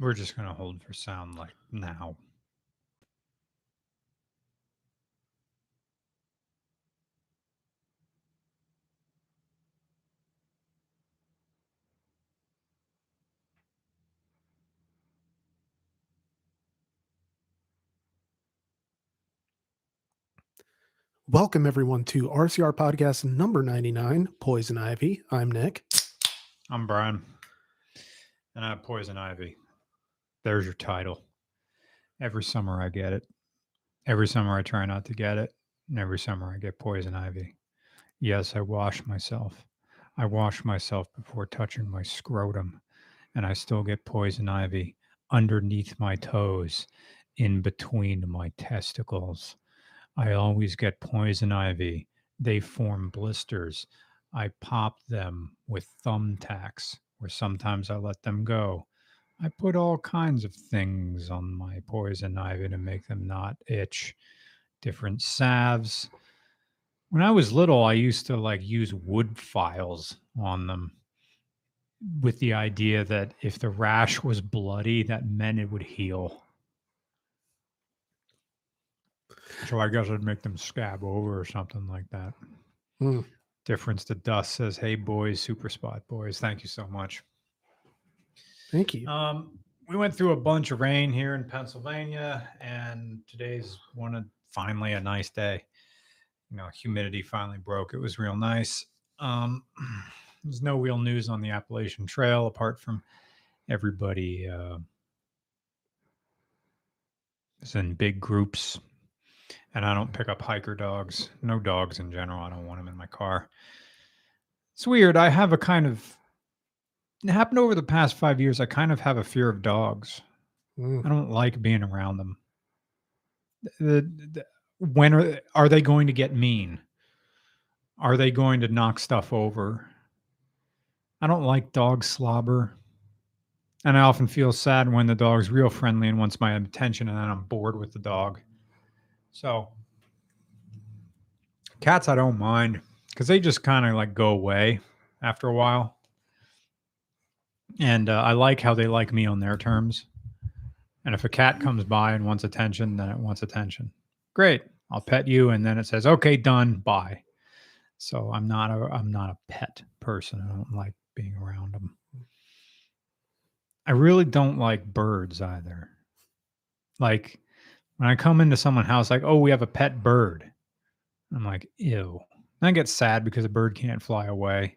We're just going to hold for sound like now. Welcome, everyone, to RCR Podcast number 99, Poison Ivy. I'm Nick. I'm Brian. And I have Poison Ivy. There's your title. Every summer I get it. Every summer I try not to get it. And every summer I get Poison Ivy. Yes, I wash myself. I wash myself before touching my scrotum. And I still get Poison Ivy underneath my toes, in between my testicles. I always get Poison Ivy. They form blisters. I pop them with thumbtacks, or sometimes I let them go. I put all kinds of things on my Poison Ivy to make them not itch. Different salves. When I was little, I used to use wood files on them with the idea that if the rash was bloody, that meant it would heal. So I guess I'd make them scab over or something like that. Mm. Difference to Dust says, hey, boys, super spot boys. Thank you so much. Thank you. We went through a bunch of rain here in Pennsylvania, and today's finally a nice day. You know, humidity finally broke. It was real nice. There's no real news on the Appalachian Trail apart from everybody is in big groups. And I don't pick up hiker dogs. No dogs in general. I don't want them in my car. It's weird. I have a kind of... It happened over the past 5 years. I kind of have a fear of dogs. Mm. I don't like being around them. When are they going to get mean? Are they going to knock stuff over? I don't like dog slobber. And I often feel sad when the dog's real friendly and wants my attention, and then I'm bored with the dog. So cats, I don't mind because they just kind of go away after a while. And I like how they like me on their terms. And if a cat comes by and wants attention, then it wants attention. Great. I'll pet you. And then it says, okay, done. Bye. So I'm not a pet person. I don't like being around them. I really don't like birds either. When I come into someone's house, oh, we have a pet bird. I'm like, ew. And I get sad because a bird can't fly away.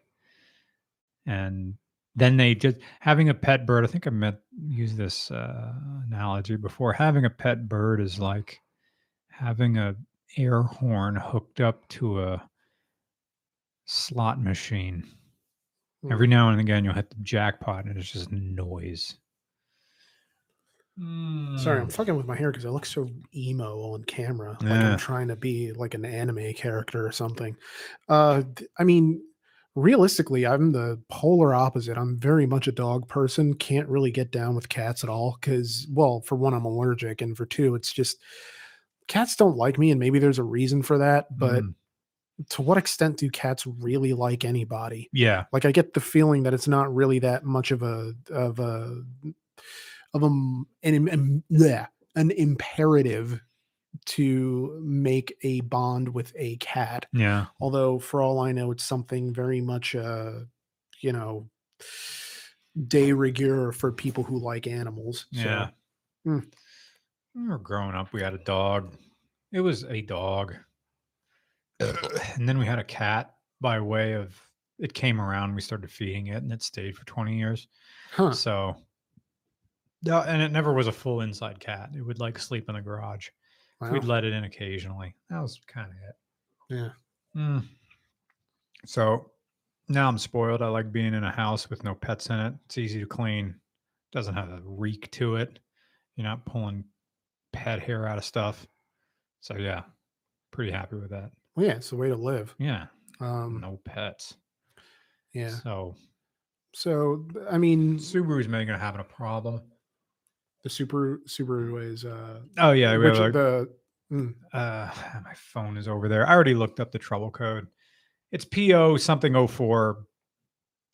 And then they just, having a pet bird, I think used this analogy before. Having a pet bird is like having an air horn hooked up to a slot machine. Mm. Every now and again, you'll hit the jackpot and it's just noise. Sorry, I'm fucking with my hair because I look so emo on camera. Yeah. I'm trying to be like an anime character or something. I mean, realistically, I'm the polar opposite. I'm very much a dog person. Can't really get down with cats at all because, well, for one, I'm allergic. And for two, it's just cats don't like me. And maybe there's a reason for that. But to what extent do cats really like anybody? Yeah. I get the feeling that it's not really that much of an imperative to make a bond with a cat. Yeah. Although for all I know, it's something very much, de rigueur for people who like animals. So, yeah. When we were growing up, we had a dog. It was a dog. And then we had a cat by way of, it came around, we started feeding it and it stayed for 20 years. Huh. So... and it never was a full inside cat. It would sleep in the garage. Wow. We'd let it in occasionally. That was kind of it. Yeah. Mm. So now I'm spoiled. I like being in a house with no pets in it. It's easy to clean. Doesn't have a reek to it. You're not pulling pet hair out of stuff. So yeah, pretty happy with that. Well, yeah, it's the way to live. Yeah. No pets. Yeah. So I mean, Subaru's maybe gonna have a problem. The Subaru is... oh, yeah. We my phone is over there. I already looked up the trouble code. It's PO something 04,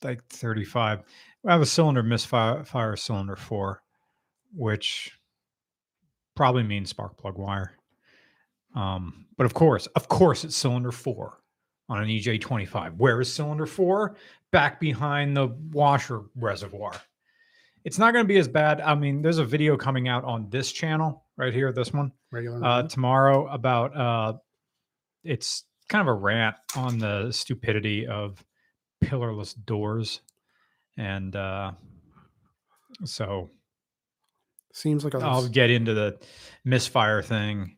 35. I have a cylinder misfire, cylinder 4. which probably means spark plug wire. But of course, it's cylinder 4 on an EJ25. Where is cylinder 4? Back behind the washer reservoir. It's not going to be as bad. I mean, there's a video coming out on this channel right here, this one, tomorrow about it's kind of a rant on the stupidity of pillarless doors. And so seems like I'll get into the misfire thing.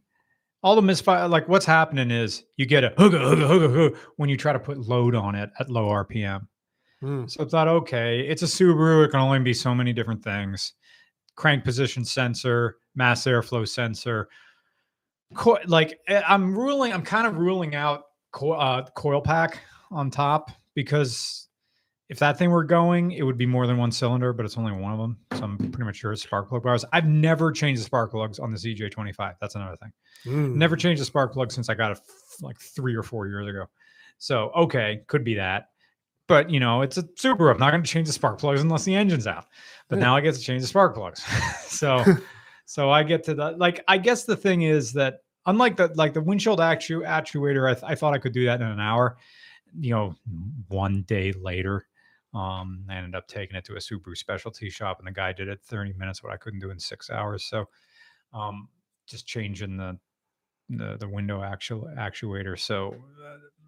All the misfire, like what's happening is you get a hooga when you try to put load on it at low RPM. So I thought, okay, it's a Subaru. It can only be so many different things. Crank position sensor, mass airflow sensor. I'm kind of ruling out coil pack on top, because if that thing were going, it would be more than one cylinder, but it's only one of them. So I'm pretty much sure it's spark plug wires. I've never changed the spark plugs on the EJ25. That's another thing. Never changed the spark plug since I got it like 3 or 4 years ago. So, okay, could be that. But, you know, it's a Subaru. I'm not going to change the spark plugs unless the engine's out. But now I get to change the spark plugs. So I get to the, like, I guess the thing is that unlike the, like the windshield actuator, I thought I could do that in an hour. You know, one day later, I ended up taking it to a Subaru specialty shop, and the guy did it 30 minutes, what I couldn't do in 6 hours. So just changing the window actuator. So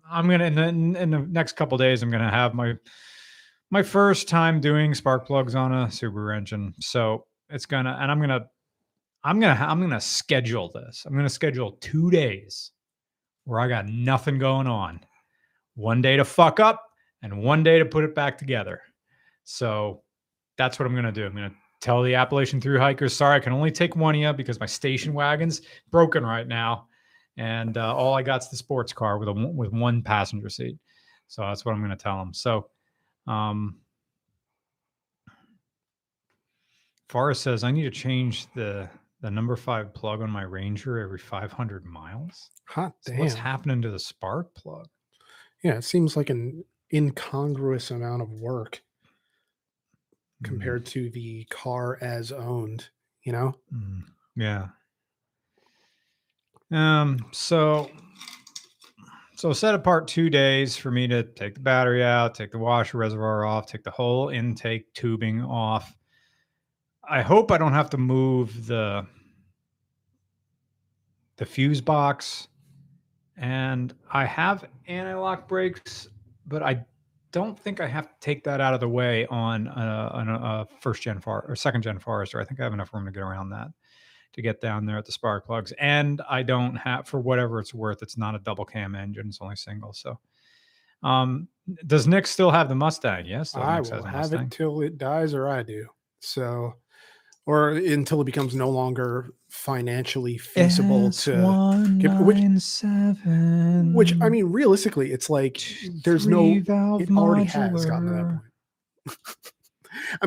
I'm going to, in the next couple of days, I'm going to have my first time doing spark plugs on a Subaru engine. So it's going to, and I'm going to schedule this. I'm going to schedule 2 days where I got nothing going on. One day to fuck up and one day to put it back together. So that's what I'm going to do. I'm going to tell the Appalachian thru hikers, sorry, I can only take one of you because my station wagon's broken right now. And all I got's the sports car with one passenger seat. So that's what I'm going to tell them. So Forrest says, I need to change the number 5 plug on my Ranger every 500 miles. Hot damn. So what's happening to the spark plug? Yeah, it seems like an incongruous amount of work compared to the car as owned, you know? Yeah. So set apart 2 days for me to take the battery out, take the washer reservoir off, take the whole intake tubing off. I hope I don't have to move the fuse box. And I have anti-lock brakes, but I don't think I have to take that out of the way on a first-gen Forester or second-gen Forester. I think I have enough room to get around that to get down there at the spark plugs. And I don't have, for whatever it's worth, it's not a double-cam engine. It's only single. So does Nick still have the Mustang? Yes, I will have it till it dies, or I do. So, or until it becomes no longer financially feasible S197. to which I mean, realistically, it's like there's no, it already has gotten to that point. I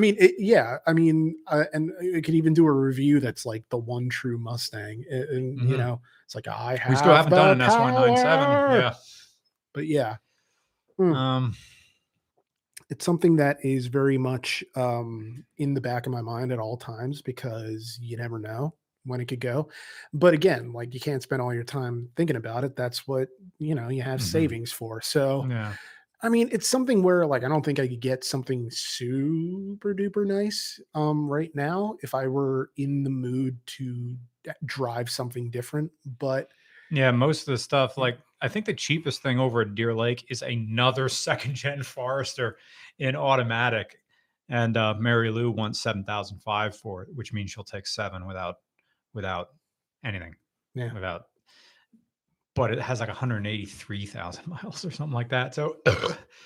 mean, and it could even do a review that's like the one true Mustang, and you know, it's like we still haven't done an S197, yeah, but yeah, it's something that is very much in the back of my mind at all times, because you never know when it could go. But again, like, you can't spend all your time thinking about it. That's what, you know, you have savings for. So, yeah. I mean, it's something where, like, I don't think I could get something super duper nice right now if I were in the mood to drive something different. But yeah, most of the stuff, like, I think the cheapest thing over at Deer Lake is another second-gen Forester in automatic. And Mary Lou wants $7,500 for it, which means she'll take $7,000 without anything. Yeah. But it has like 183,000 miles or something like that. So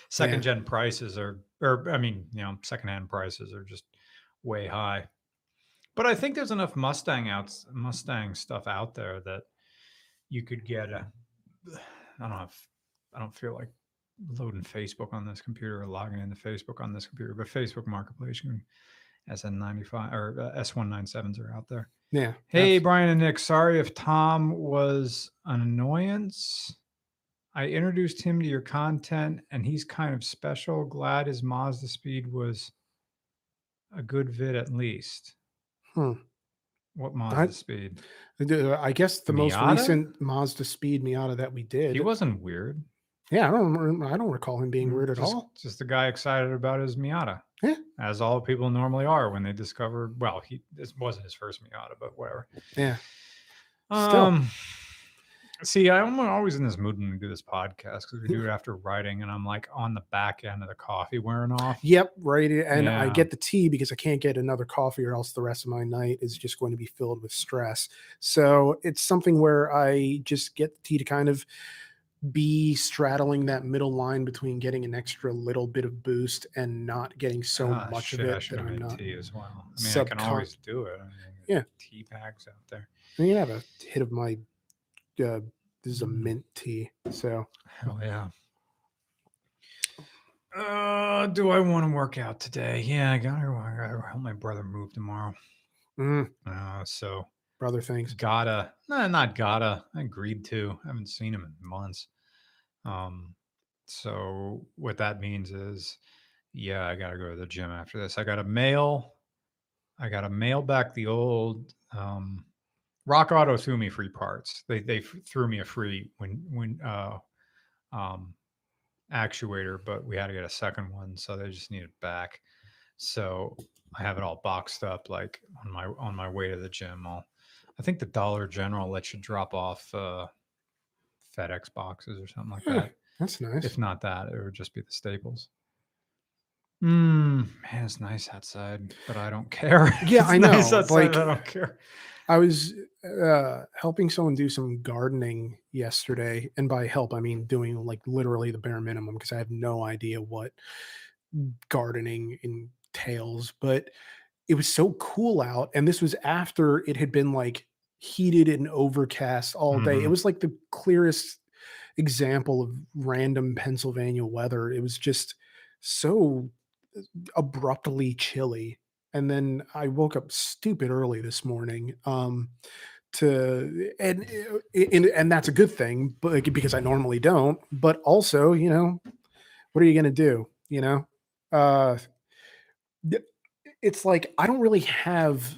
second-gen prices second-hand prices are just way high. But I think there's enough Mustang stuff out there that you could get I don't feel like loading Facebook on this computer or logging into Facebook on this computer, but Facebook Marketplace and SN95 or S197s are out there. Yeah. Hey, Brian and Nick, sorry if Tom was an annoyance. I introduced him to your content and he's kind of special. Glad his Mazda Speed was a good vid at least. What Mazda Speed? I guess the Miata? Most recent Mazda Speed Miata that we did. He wasn't weird. Yeah, I don't recall him being weird at all. Just a guy excited about his Miata. Yeah. As all people normally are when they discover, well, this wasn't his first Miata, but whatever. Yeah. See, I'm always in this mood when we do this podcast because we do it after writing, and I'm like on the back end of the coffee wearing off. Yep, right. And yeah. I get the tea because I can't get another coffee, or else the rest of my night is just going to be filled with stress. So it's something where I just get the tea to kind of be straddling that middle line between getting an extra little bit of boost and not getting so much of it. I should have made tea as well. I mean, I can always do it. I mean, yeah, tea packs out there. I mean, I have a hit of my. This is a mint tea. So hell yeah. Do I want to work out today? Yeah, I gotta help my brother move tomorrow. So brother things. I agreed to. I haven't seen him in months. So what that means is, yeah, I gotta go to the gym after this. I gotta mail back the old Rock Auto threw me free parts. They threw me a free actuator, but we had to get a second one, so they just need it back. So I have it all boxed up, like on my way to the gym. I think the Dollar General lets you drop off FedEx boxes or something like that. That's nice. If not that, it would just be the Staples. Man, it's nice outside, but I don't care. Yeah, I know. Nice outside, like, I don't care. I was helping someone do some gardening yesterday, and by help I mean doing like literally the bare minimum because I have no idea what gardening entails. But it was so cool out, and this was after it had been like heated and overcast all day. It was like the clearest example of random Pennsylvania weather. It was just so abruptly chilly. And then I woke up stupid early this morning and that's a good thing, but because I normally don't, but also, you know, what are you going to do? You know, it's like, I don't really have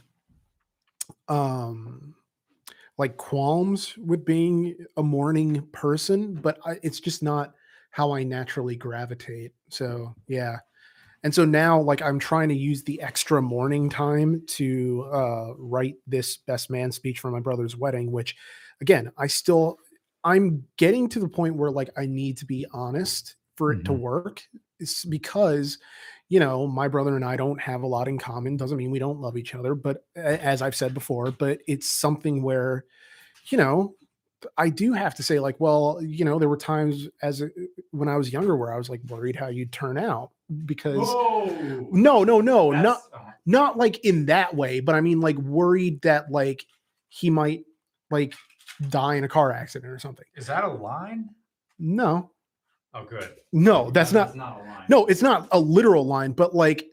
like qualms with being a morning person, but it's just not how I naturally gravitate. So, yeah. And so now, like, I'm trying to use the extra morning time to write this best man speech for my brother's wedding, which, again, I'm getting to the point where, like, I need to be honest for it to work. It's because, you know, my brother and I don't have a lot in common. Doesn't mean we don't love each other, but as I've said before, but it's something where, you know, I do have to say, like, well, you know, there were times when I was younger where I was like worried how you'd turn out because not like in that way, but I mean like worried that like he might like die in a car accident or something. Is that a line? No. Oh, good. No, that's not a line. No, it's not a literal line, but like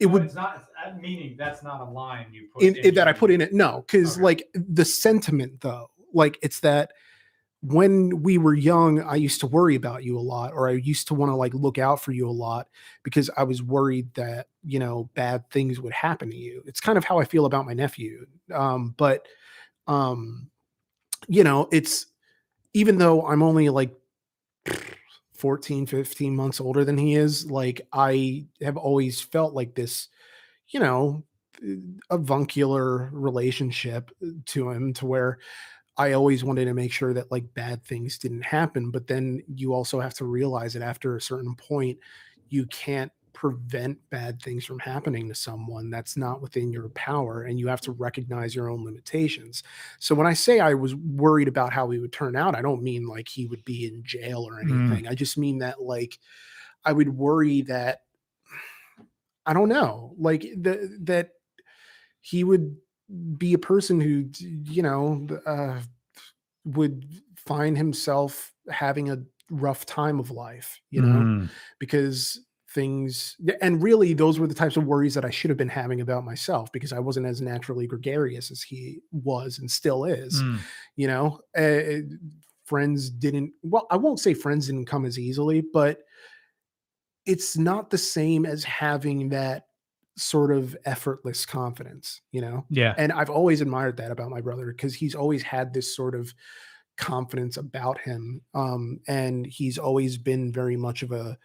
it's not. Meaning that's not a line you put in that I put in it. No, because like the sentiment though. Like it's that when we were young, I used to worry about you a lot, or I used to want to like look out for you a lot because I was worried that, you know, bad things would happen to you. It's kind of how I feel about my nephew. You know, it's even though I'm only like 14, 15 months older than he is, like I have always felt like this, you know, avuncular relationship to him to where I always wanted to make sure that like bad things didn't happen, but then you also have to realize that after a certain point, you can't prevent bad things from happening to someone. That's not within your power, and you have to recognize your own limitations. So when I say I was worried about how he would turn out, I don't mean like he would be in jail or anything. I just mean that like I would worry that, I don't know, like that he would be a person who, you know, would find himself having a rough time of life, you know, because things, and really those were the types of worries that I should have been having about myself because I wasn't as naturally gregarious as he was and still is, you know, I won't say friends didn't come as easily, but it's not the same as having that sort of effortless confidence, you know? Yeah. And I've always admired that about my brother, because he's always had this sort of confidence about him. And he's always been very much of a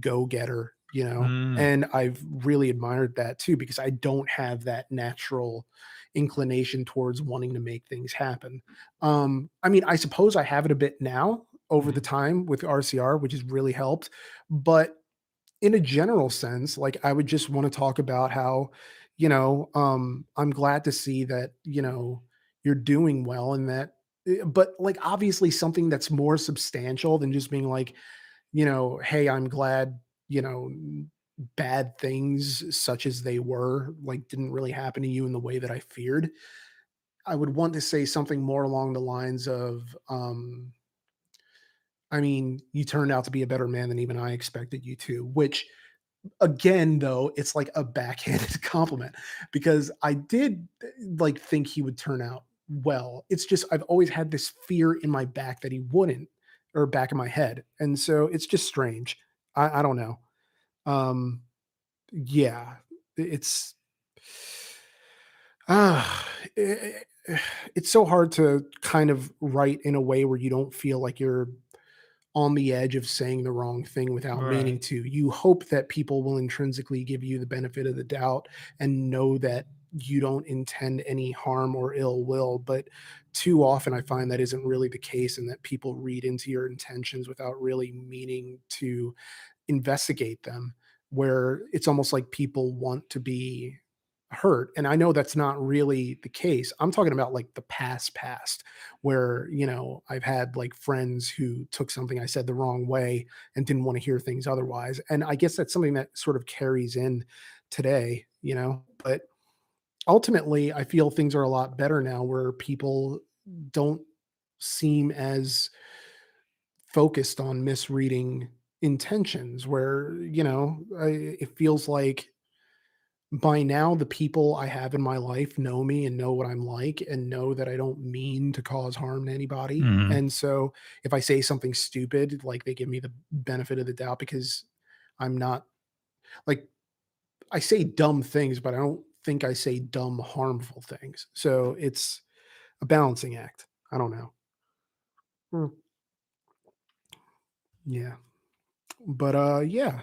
go-getter, you know? And I've really admired that too, because I don't have that natural inclination towards wanting to make things happen. I mean, I suppose I have it a bit now over the time with RCR, which has really helped, but in a general sense, like, I would just want to talk about how, you know, I'm glad to see that, you know, you're doing well and that, but like, obviously something that's more substantial than just being like, you know, hey, I'm glad, you know, bad things such as they were, like, didn't really happen to you in the way that I feared. I would want to say something more along the lines of, I mean, you turned out to be a better man than even I expected you to, which again, though, it's like a backhanded compliment, because I did like think he would turn out well. It's just, I've always had this fear in my back that he wouldn't, or back in my head. And so it's just strange. I don't know. Yeah, it's so hard to kind of write in a way where you don't feel like you're on the edge of saying the wrong thing without meaning to. You hope that people will intrinsically give you the benefit of the doubt and know that you don't intend any harm or ill will. But too often I find that isn't really the case, and that people read into your intentions without really meaning to investigate them, where it's almost like people want to be hurt. And I know that's not really the case. I'm talking about like the past where, you know, I've had like friends who took something I said the wrong way and didn't want to hear things otherwise. And I guess that's something that sort of carries in today, you know, but ultimately I feel things are a lot better now, where people don't seem as focused on misreading intentions, where, you know, it feels like by now the people I have in my life know me and know what I'm like and know that I don't mean to cause harm to anybody. And so if I say something stupid, like, they give me the benefit of the doubt, because I'm not like, I say dumb things, but I don't think I say dumb, harmful things. So it's a balancing act. I don't know. Yeah. But yeah.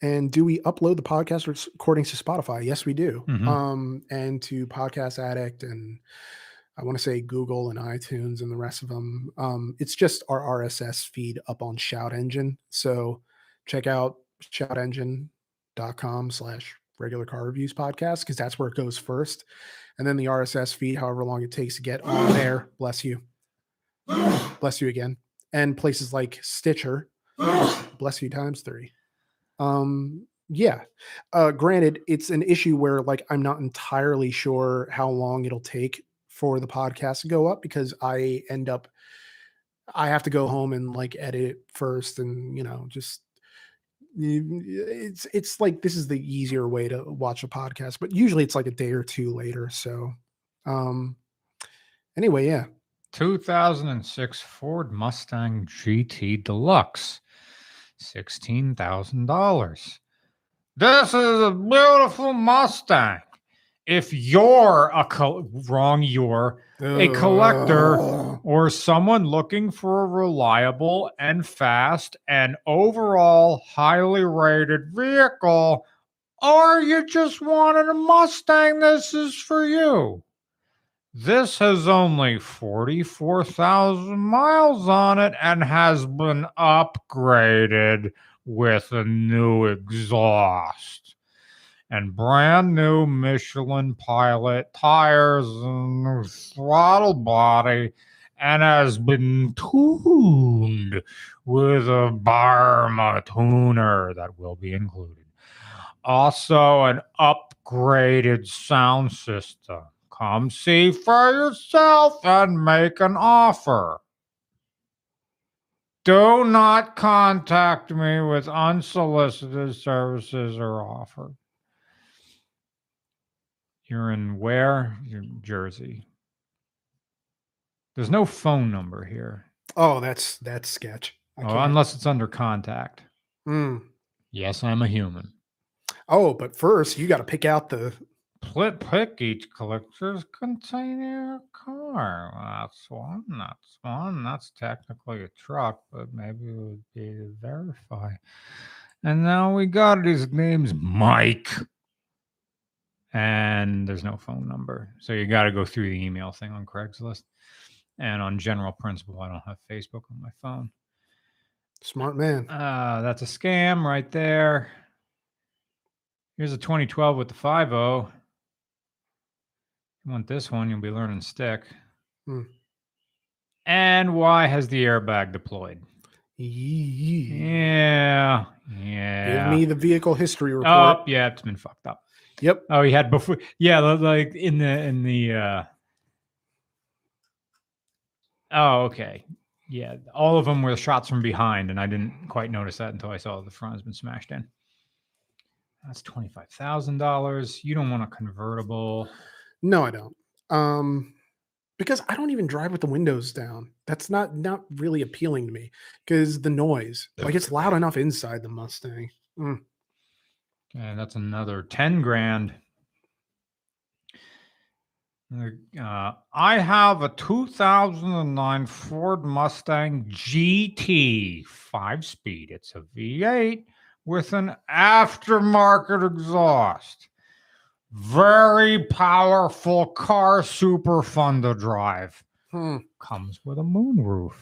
And do we upload the podcast recordings to Spotify? Yes, we do. And to Podcast Addict, and I want to say Google and iTunes and the rest of them. It's just our RSS feed up on Shout Engine. So check out shoutengine.com/regular car reviews podcast, because that's where it goes first. And then the RSS feed, however long it takes to get on there. Bless you. Bless you again. And places like Stitcher. Bless you times 3. Yeah. Granted, it's an issue where, like, I'm not entirely sure how long it'll take for the podcast to go up, because I have to go home and like edit it first, and, you know, just it's like, this is the easier way to watch a podcast, but usually it's like a day or two later. So, anyway, yeah. 2006 Ford Mustang GT Deluxe. $16,000. This is a beautiful Mustang. If you're a collector or someone looking for a reliable and fast and overall highly rated vehicle, or you just wanted a Mustang, this is for you. This has only 44,000 miles on it and has been upgraded with a new exhaust and brand new Michelin Pilot tires and new throttle body, and has been tuned with a Barma tuner that will be included. Also, an upgraded sound system. Come see for yourself and make an offer. Do not contact me with unsolicited services or offer. You're in where? You're in Jersey. There's no phone number here. Oh, that's sketch. Unless it's under contact. Yes, I'm a human. Oh, but first you got to pick out the. Pick each collector's container car. That's one. That's one. That's technically a truck, but maybe it would be to verify. And now we got his name's Mike. And there's no phone number. So you got to go through the email thing on Craigslist. And on general principle, I don't have Facebook on my phone. Smart man. That's a scam right there. Here's a 2012 with the 5.0. You want this one, you'll be learning stick. And why has the airbag deployed? Yeah. Yeah. Give me the vehicle history report. Oh, yeah, it's been fucked up. Yep. Oh, he had before. Yeah, like in the oh, okay. Yeah, all of them were shots from behind, and I didn't quite notice that until I saw the front has been smashed in. That's $25,000. You don't want a convertible. No, I don't. Because I don't even drive with the windows down. That's not really appealing to me because the noise. Like, it's loud enough inside the Mustang. Okay, that's another $10,000. I have a 2009 Ford Mustang GT 5-speed. It's a V8 with an aftermarket exhaust. Very powerful car, super fun to drive. Comes with a moonroof.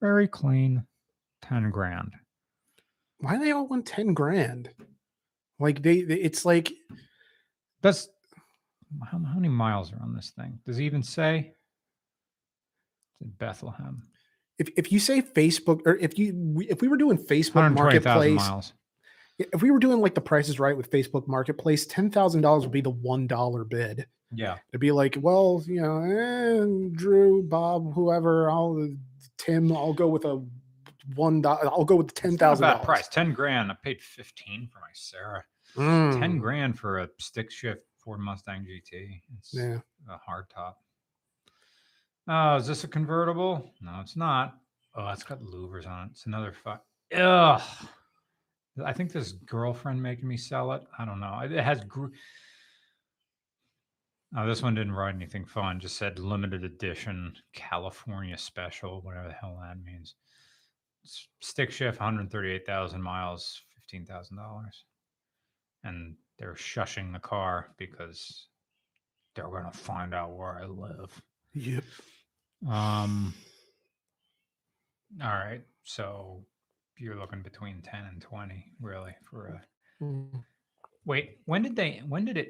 Very clean. $10,000. Why do they all want $10,000? Like it's like that's how many miles are on this thing? Does he even say? It's in Bethlehem. If you say Facebook, or if we were doing Facebook Marketplace, miles. If we were doing like the Price is Right with Facebook Marketplace, $10,000 would be the $1 bid. Yeah, it'd be like, well, you know, Drew, Bob, whoever, I'll go with a $1. I'll go with the $10,000 price. $10,000. I paid $15,000 for my Sarah. $10,000 for a stick shift Ford Mustang GT. It's a hard top. Is this a convertible? No, it's not. Oh, it's got louvers on it. It's another fuck. Ugh. I think this girlfriend making me sell it. I don't know. It has. Oh, this one didn't write anything fun. Just said limited edition California special, whatever the hell that means. Stick shift, 138,000 miles, $15,000. And they're shushing the car because they're going to find out where I live. Yep. All right. So you're looking between 10 and 20, really, for a wait, when did it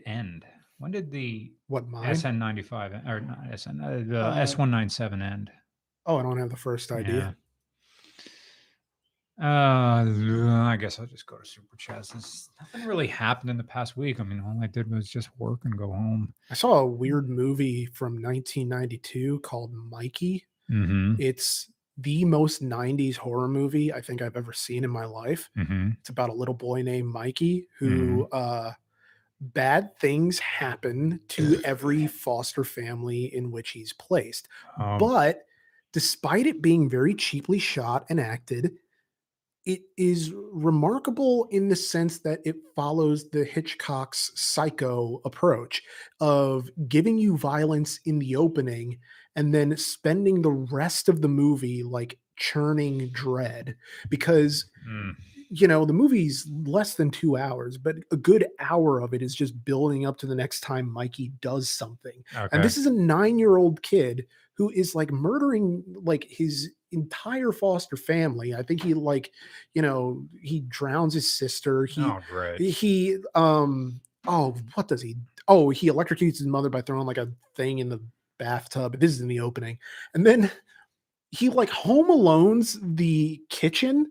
end? When did the SN95 or not SN the S197 end? Oh, I don't have the first idea. Yeah. I guess I'll just go to Super Chats. Nothing really happened in the past week. I mean, all I did was just work and go home. I saw a weird movie from 1992 called Mikey. It's the most 90s horror movie I think I've ever seen in my life. It's about a little boy named Mikey who bad things happen to every foster family in which he's placed. But despite it being very cheaply shot and acted, it is remarkable in the sense that it follows the Hitchcock's Psycho approach of giving you violence in the opening and then spending the rest of the movie like churning dread because, you know, the movie's less than 2 hours, but a good hour of it is just building up to the next time Mikey does something. Okay. And this is a 9-year-old kid who is like murdering like his entire foster family. I think he like, you know, he drowns his sister. He electrocutes his mother by throwing like a thing in the bathtub. This is in the opening. And then he like home alones the kitchen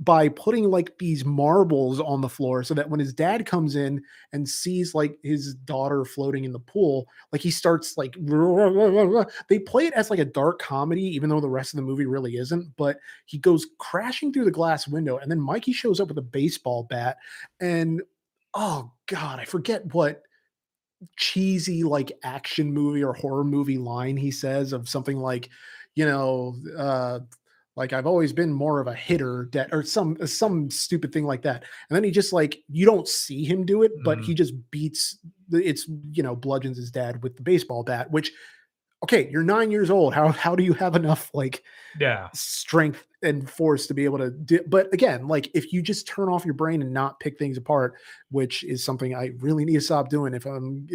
by putting like these marbles on the floor so that when his dad comes in and sees like his daughter floating in the pool, like he starts like, they play it as like a dark comedy, even though the rest of the movie really isn't, but he goes crashing through the glass window. And then Mikey shows up with a baseball bat and, oh God, I forget what cheesy, like action movie or horror movie line he says of something like, you know, Like, I've always been more of a hitter that, or some stupid thing like that. And then he just, like, you don't see him do it, but he just beats bludgeons his dad with the baseball bat, which, okay, you're 9 years old. How do you have enough strength and force to be able to do? But again, like, if you just turn off your brain and not pick things apart, which is something I really need to stop doing, if I'm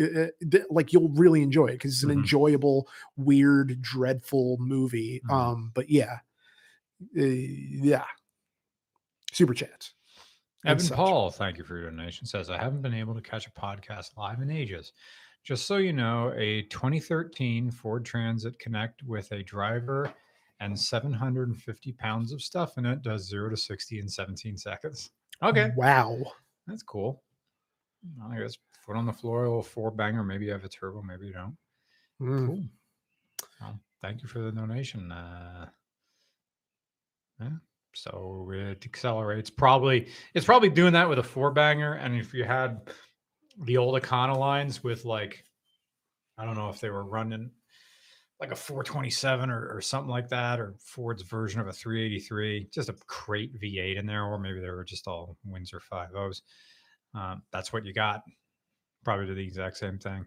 like, you'll really enjoy it. 'Cause it's an enjoyable, weird, dreadful movie. But yeah. Super chats. Evan Paul, thank you for your donation. Says, I haven't been able to catch a podcast live in ages. Just so you know, a 2013 Ford Transit Connect with a driver and 750 pounds of stuff in it does 0 to 60 in 17 seconds. Okay. Wow. That's cool. I guess foot on the floor, a little four banger. Maybe you have a turbo, maybe you don't. Cool. Well, thank you for the donation. Yeah. So it accelerates. It's probably doing that with a four banger. And if you had the old Econolines with, like, I don't know if they were running like a 427 or something like that, or Ford's version of a 383, just a crate V8 in there, or maybe they were just all Windsor 5.0s. That's what you got. Probably did the exact same thing.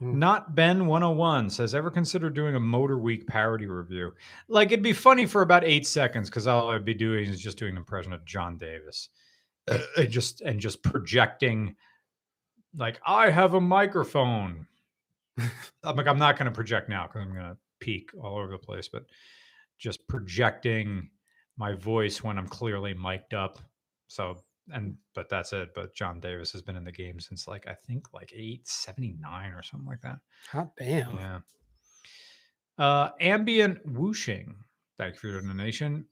Not Ben 101 says, ever consider doing a Motor Week parody review? Like, it'd be funny for about 8 seconds, because all I'd be doing is just doing an impression of John Davis, and just projecting. Like, I have a microphone. I'm not going to project now because I'm going to peek all over the place, but just projecting my voice when I'm clearly mic'd up. So. But that's it. But John Davis has been in the game since, like, I think, like 879 or something like that. Hot damn. Yeah. Ambient whooshing. Thank you for your donation.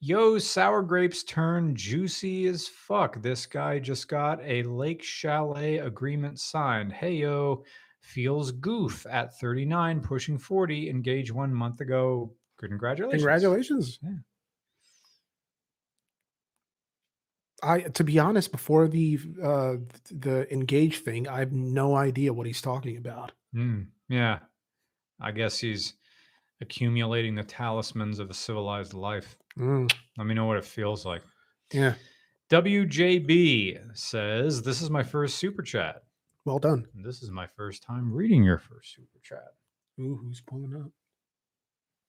Yo, sour grapes turn juicy as fuck. This guy just got a Lake Chalet agreement signed. Hey, yo, feels goof at 39, pushing 40. Engaged 1 month ago. Congratulations. Congratulations. Yeah. To be honest, before the engage thing, I have no idea what he's talking about. Yeah. I guess he's accumulating the talismans of a civilized life. Let me know what it feels like. Yeah. WJB says, this is my first super chat. Well done. And this is my first time reading your first super chat. Ooh, who's pulling up?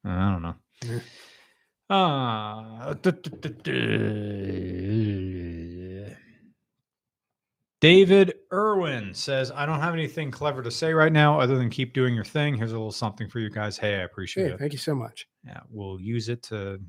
I don't know. Yeah. David Irwin says, I don't have anything clever to say right now other than keep doing your thing. Here's a little something for you guys. Hey, I appreciate it. Thank you so much. Yeah, we'll use it to...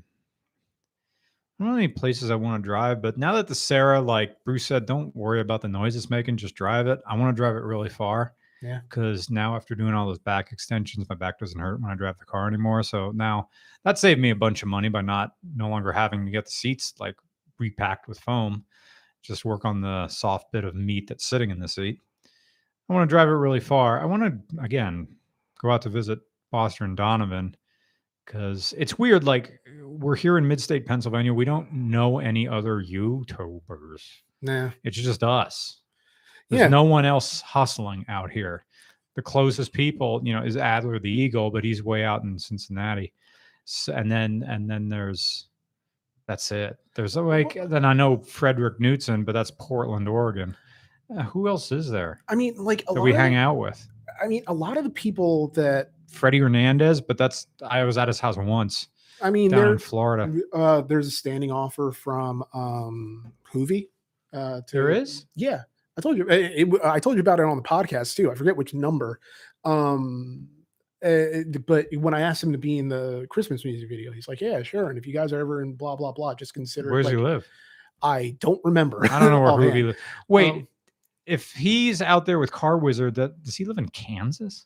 I don't know any places I want to drive, but now that the Sarah, like Bruce said, don't worry about the noise it's making, just drive it. I want to drive it really far. Yeah. Because now after doing all those back extensions, my back doesn't hurt when I drive the car anymore. So now that saved me a bunch of money by no longer having to get the seats like repacked with foam. Just work on the soft bit of meat that's sitting in the seat. I want to drive it really far. I want to, again, go out to visit Foster and Donovan, because it's weird. Like, we're here in mid-state Pennsylvania. We don't know any other YouTubers. Nah. It's just us. There's no one else hustling out here. The closest people, is Adler the Eagle, but he's way out in Cincinnati. So, and then there's... That's it. There's then I know Frederick Knutson, but that's Portland, Oregon. Who else is there? I mean, like that we hang out with. I mean, a lot of the people that Freddie Hernandez, but I was at his house once. I mean, down in Florida, there's a standing offer from Hoovy. There is. Yeah, I told you. I told you about it on the podcast too. I forget which number. But when I asked him to be in the Christmas music video, he's like, yeah, sure. And if you guys are ever in blah, blah, blah, just consider. Where does he live? I don't remember. I don't know where Ruby lives. Wait, if he's out there with Car Wizard, does he live in Kansas?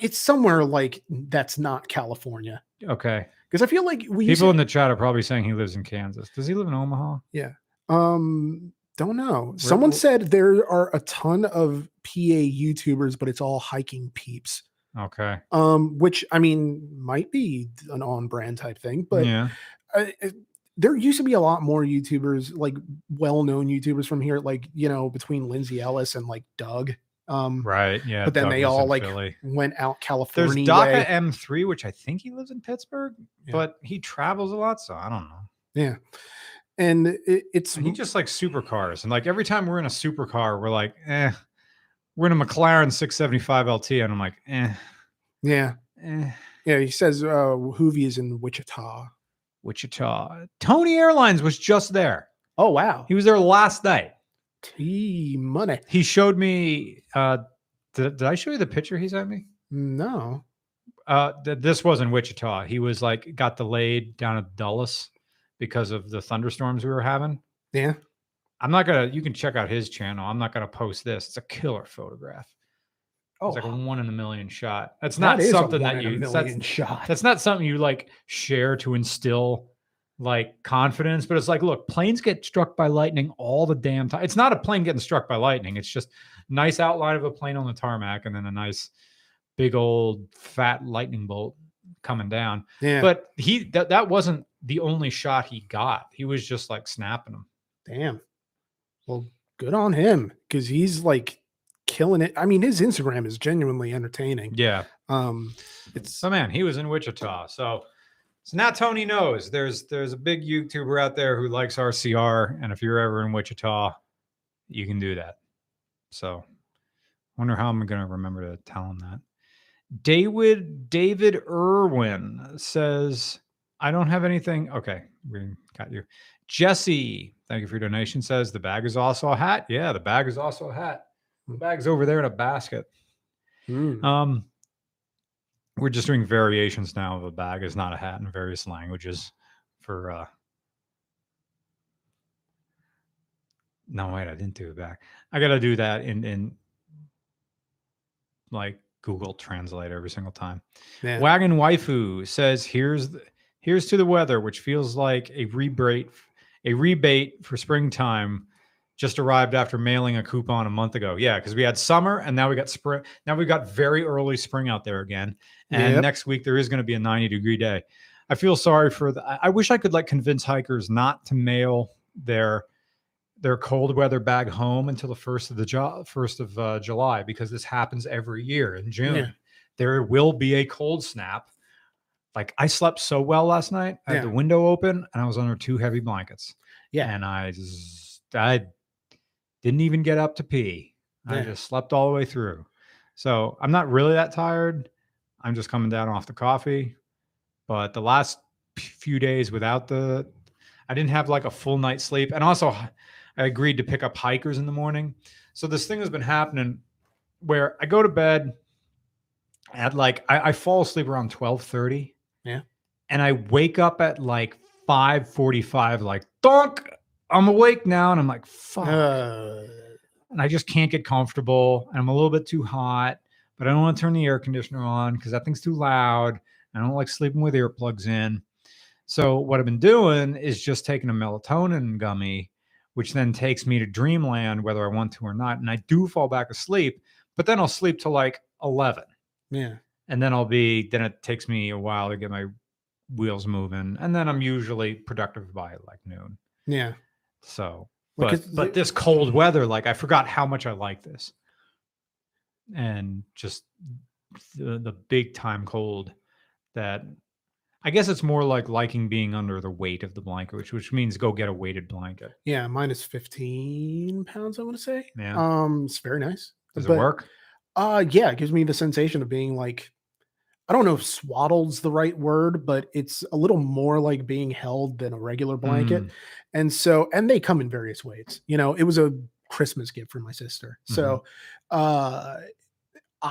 It's somewhere like that's not California. Okay. Because I feel like people in the chat are probably saying he lives in Kansas. Does he live in Omaha? Yeah. Don't know. Someone said there are a ton of PA YouTubers, but it's all hiking peeps. Okay. Which I mean might be an on-brand type thing, but yeah. There used to be a lot more YouTubers, like well-known YouTubers from here, like between Lindsay Ellis and like Doug Right. Yeah. But then they all like Philly. Went out California. There's DACA M3, which I think he lives in Pittsburgh, but he travels a lot. So I don't know. Yeah. And he just likes supercars. And like every time we're in a supercar, we're like, we're in a McLaren 675 LT. And I'm like, Yeah. Yeah. He says, Hoovy is in Wichita. Tony Airlines was just there. Oh, wow. He was there last night. Money. He showed me. Did I show you the picture he sent me? No. This was in Wichita. He was like got delayed down at Dulles because of the thunderstorms we were having. Yeah. You can check out his channel. I'm not gonna post this. It's a killer photograph. Oh, it's like a 1 in a million shot. That's not something that you. That's not something you like share to instill. Like confidence, but it's like, look, planes get struck by lightning all the damn time. It's not a plane getting struck by lightning. It's just nice outline of a plane on the tarmac and then a nice big old fat lightning bolt coming down. Yeah. But that wasn't the only shot he got. He was just like snapping them. Damn. Well, good on him because he's like killing it. I mean, his Instagram is genuinely entertaining. Yeah. He was in Wichita. So now Tony knows there's a big YouTuber out there who likes RCR, and if you're ever in Wichita, you can do that. So, wonder how I'm going to remember to tell him that. David Irwin says, I don't have anything. Okay, we got you. Jesse, thank you for your donation, says, the bag is also a hat. Yeah, the bag is also a hat. The bag's over there in a basket. We're just doing variations now of a bag is not a hat in various languages for, no, wait, I didn't do a bag. I got to do that in like Google Translate every single time. Yeah. Wagon Waifu says, here's to the weather, which feels like a rebate for springtime just arrived after mailing a coupon a month ago. Yeah, because we had summer and now we got spring. Now we've got very early spring out there again. And next week there is going to be a 90-degree day. I feel sorry for I wish I could like convince hikers not to mail their cold weather bag home until the first of July, because this happens every year in June. Yeah. There will be a cold snap. Like I slept so well last night. I had the window open and I was under 2 heavy blankets. Yeah. And I didn't even get up to pee. I just slept all the way through. So I'm not really that tired. I'm just coming down off the coffee. But the last few days I didn't have like a full night's sleep. And also I agreed to pick up hikers in the morning. So this thing has been happening where I go to bed at like, I fall asleep around 12:30. Yeah. And I wake up at like 5:45, like donk. I'm awake now and I'm like, fuck. And I just can't get comfortable. And I'm a little bit too hot, but I don't want to turn the air conditioner on because that thing's too loud. I don't like sleeping with earplugs in. So what I've been doing is just taking a melatonin gummy, which then takes me to dreamland, whether I want to or not. And I do fall back asleep, but then I'll sleep till like 11. Yeah. And then then it takes me a while to get my wheels moving. And then I'm usually productive by like noon. Yeah. So, but this cold weather, like I forgot how much I like this, and just the big time cold that I guess it's more like liking being under the weight of the blanket, which means go get a weighted blanket. Yeah. Mine is 15 pounds. I want to say, yeah. It's very nice. Does it work? Yeah. It gives me the sensation of being like, I don't know if swaddled's the right word, but it's a little more like being held than a regular blanket. And so, and they come in various ways, you know, it was a Christmas gift from my sister. So, I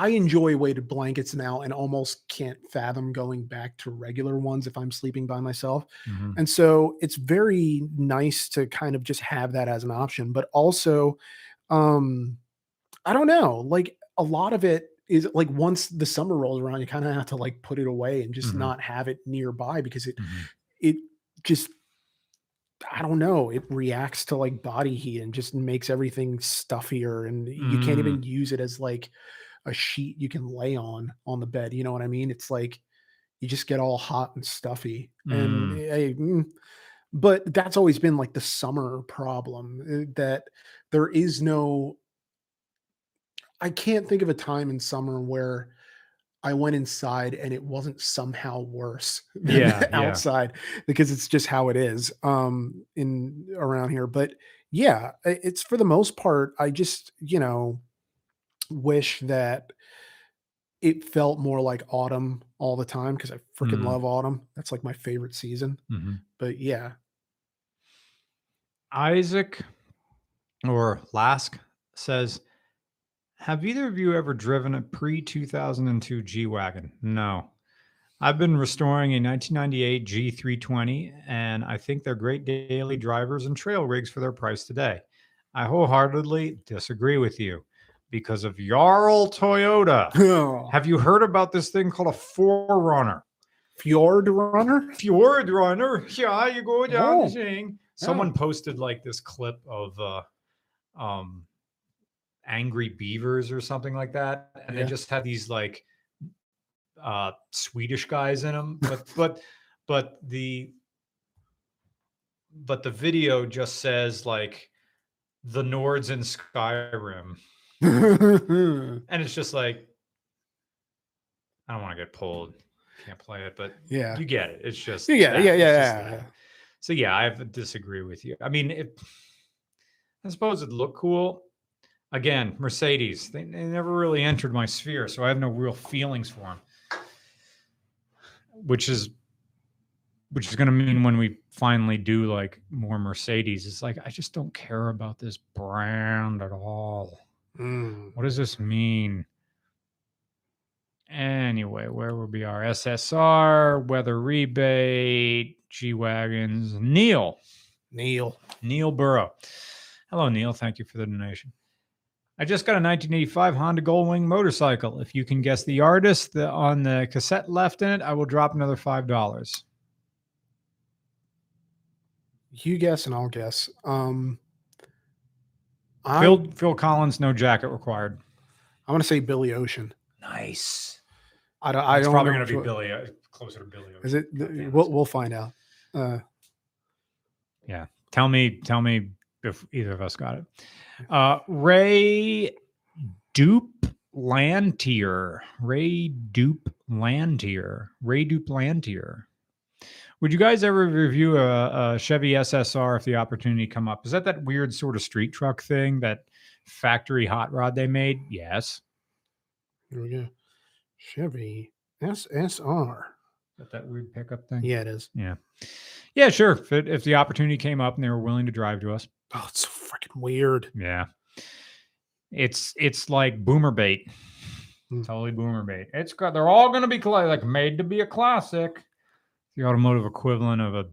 enjoy weighted blankets now and almost can't fathom going back to regular ones if I'm sleeping by myself. And so it's very nice to kind of just have that as an option, but also, I don't know, like a lot of it is like once the summer rolls around, you kind of have to like put it away and just not have it nearby because it just, I don't know, it reacts to like body heat and just makes everything stuffier, and you can't even use it as like a sheet you can lay on the bed. You know what I mean? It's like you just get all hot and stuffy. But that's always been like the summer problem, that there is no, I can't think of a time in summer where I went inside and it wasn't somehow worse than outside, because it's just how it is in around here. But yeah, it's for the most part, I just, you know, wish that it felt more like autumn all the time, because I freaking love autumn. That's like my favorite season. But yeah. Isaac or Lask says, have either of you ever driven a pre-2002 G-Wagon? No. I've been restoring a 1998 G320, and I think they're great daily drivers and trail rigs for their price today. I wholeheartedly disagree with you because of Jarl Toyota. Have you heard about this thing called a 4Runner? Fjord Runner? Yeah, you go down the thing. Someone posted like this clip of angry beavers or something like that, and they just had these like Swedish guys in them, but the video just says like the Nords in Skyrim, and it's just like, I don't want to get pulled, can't play it, but you get it. It's just that. So yeah, I disagree with you. I mean, I suppose it looked cool. Again, Mercedes, they never really entered my sphere, so I have no real feelings for them. Which is going to mean when we finally do like more Mercedes, it's like I just don't care about this brand at all. What does this mean? Anyway, where would be our SSR, weather rebate, G-Wagons, Neil Burrow. Hello, Neil. Thank you for the donation. I just got a 1985 Honda Goldwing motorcycle. If you can guess the artist on the cassette left in it, I will drop another $5. You guess and I'll guess. Phil Collins, no jacket required. I want to say Billy Ocean. Nice. It's probably going to be Billy, closer to Billy Ocean. Is it? We'll find out. Yeah. Tell me if either of us got it. Ray Duplantier. Would you guys ever review a Chevy SSR if the opportunity come up? Is that weird sort of street truck thing, that factory hot rod they made? Yes. Here we go. Chevy SSR. That weird pickup thing? Yeah, it is. Yeah, sure. If the opportunity came up and they were willing to drive to us. Oh, it's so freaking weird. Yeah. It's like boomer bait. Totally boomer bait. They're all going to be like made to be a classic. The automotive equivalent of a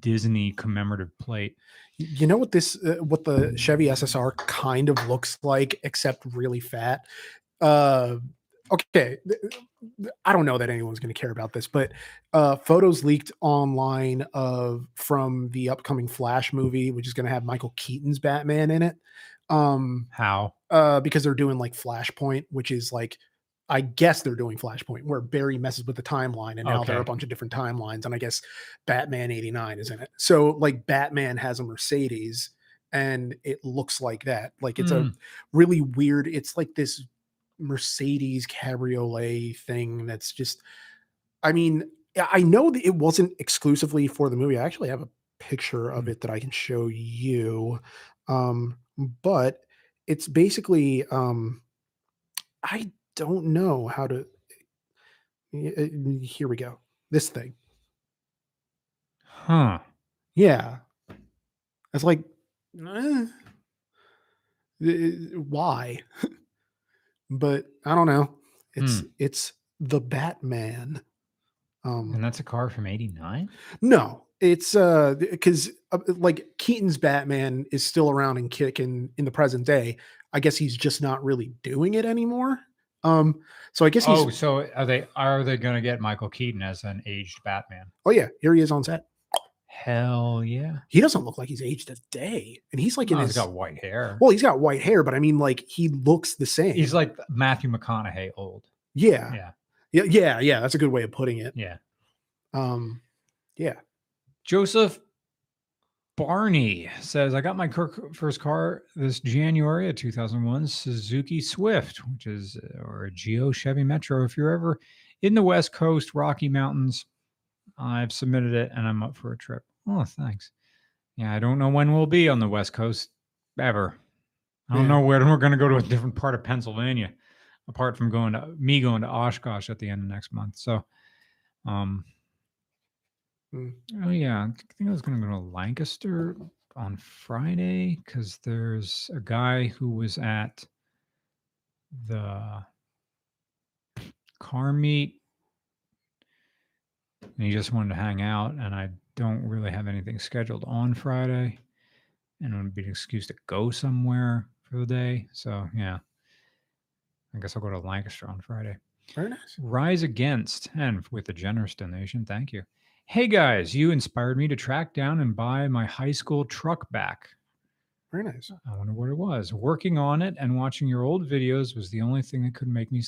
Disney commemorative plate. You know what what the Chevy SSR kind of looks like, except really fat? Okay, I don't know that anyone's going to care about this, but photos leaked online from the upcoming Flash movie, which is going to have Michael Keaton's Batman in it. How? Because they're doing like Flashpoint, which is like, I guess they're doing Flashpoint, where Barry messes with the timeline, and now there are a bunch of different timelines, and I guess Batman 89 is in it. So like Batman has a Mercedes, and it looks like that. Like it's a really weird, it's like this Mercedes cabriolet thing that's just, I mean, I know that it wasn't exclusively for the movie. I actually have a picture of it that I can show you, but it's basically, I don't know how to, here we go, this thing. Huh. Yeah. It's like, why? But I don't know. It's the Batman. And that's a car from 89? No, it's because like Keaton's Batman is still around and kicking in the present day. I guess he's just not really doing it anymore. So I guess he's. Oh, so are they going to get Michael Keaton as an aged Batman? Oh yeah, here he is on set. Hell yeah. He doesn't look like he's aged a day. And he's like he's got white hair. Well, he's got white hair, but I mean like he looks the same. He's like Matthew McConaughey old. Yeah. Yeah. That's a good way of putting it. Yeah. Joseph Barney says, I got my first car this January, a 2001 Suzuki Swift, which is or a Geo Chevy Metro. If you're ever in the West Coast, Rocky Mountains, I've submitted it and I'm up for a trip. Oh, thanks. Yeah, I don't know when we'll be on the West Coast ever. I don't know when we're going to go to a different part of Pennsylvania, apart from going to Oshkosh at the end of next month. So, oh yeah, I think I was going to go to Lancaster on Friday because there's a guy who was at the car meet and he just wanted to hang out, and I don't really have anything scheduled on Friday, and it would be an excuse to go somewhere for the day. So yeah, I guess I'll go to Lancaster on Friday. Very nice. Rise Against, and with a generous donation, thank you. Hey guys, you inspired me to track down and buy my high school truck back. Very nice. I wonder what it was. Working on it and watching your old videos was the only thing that could make me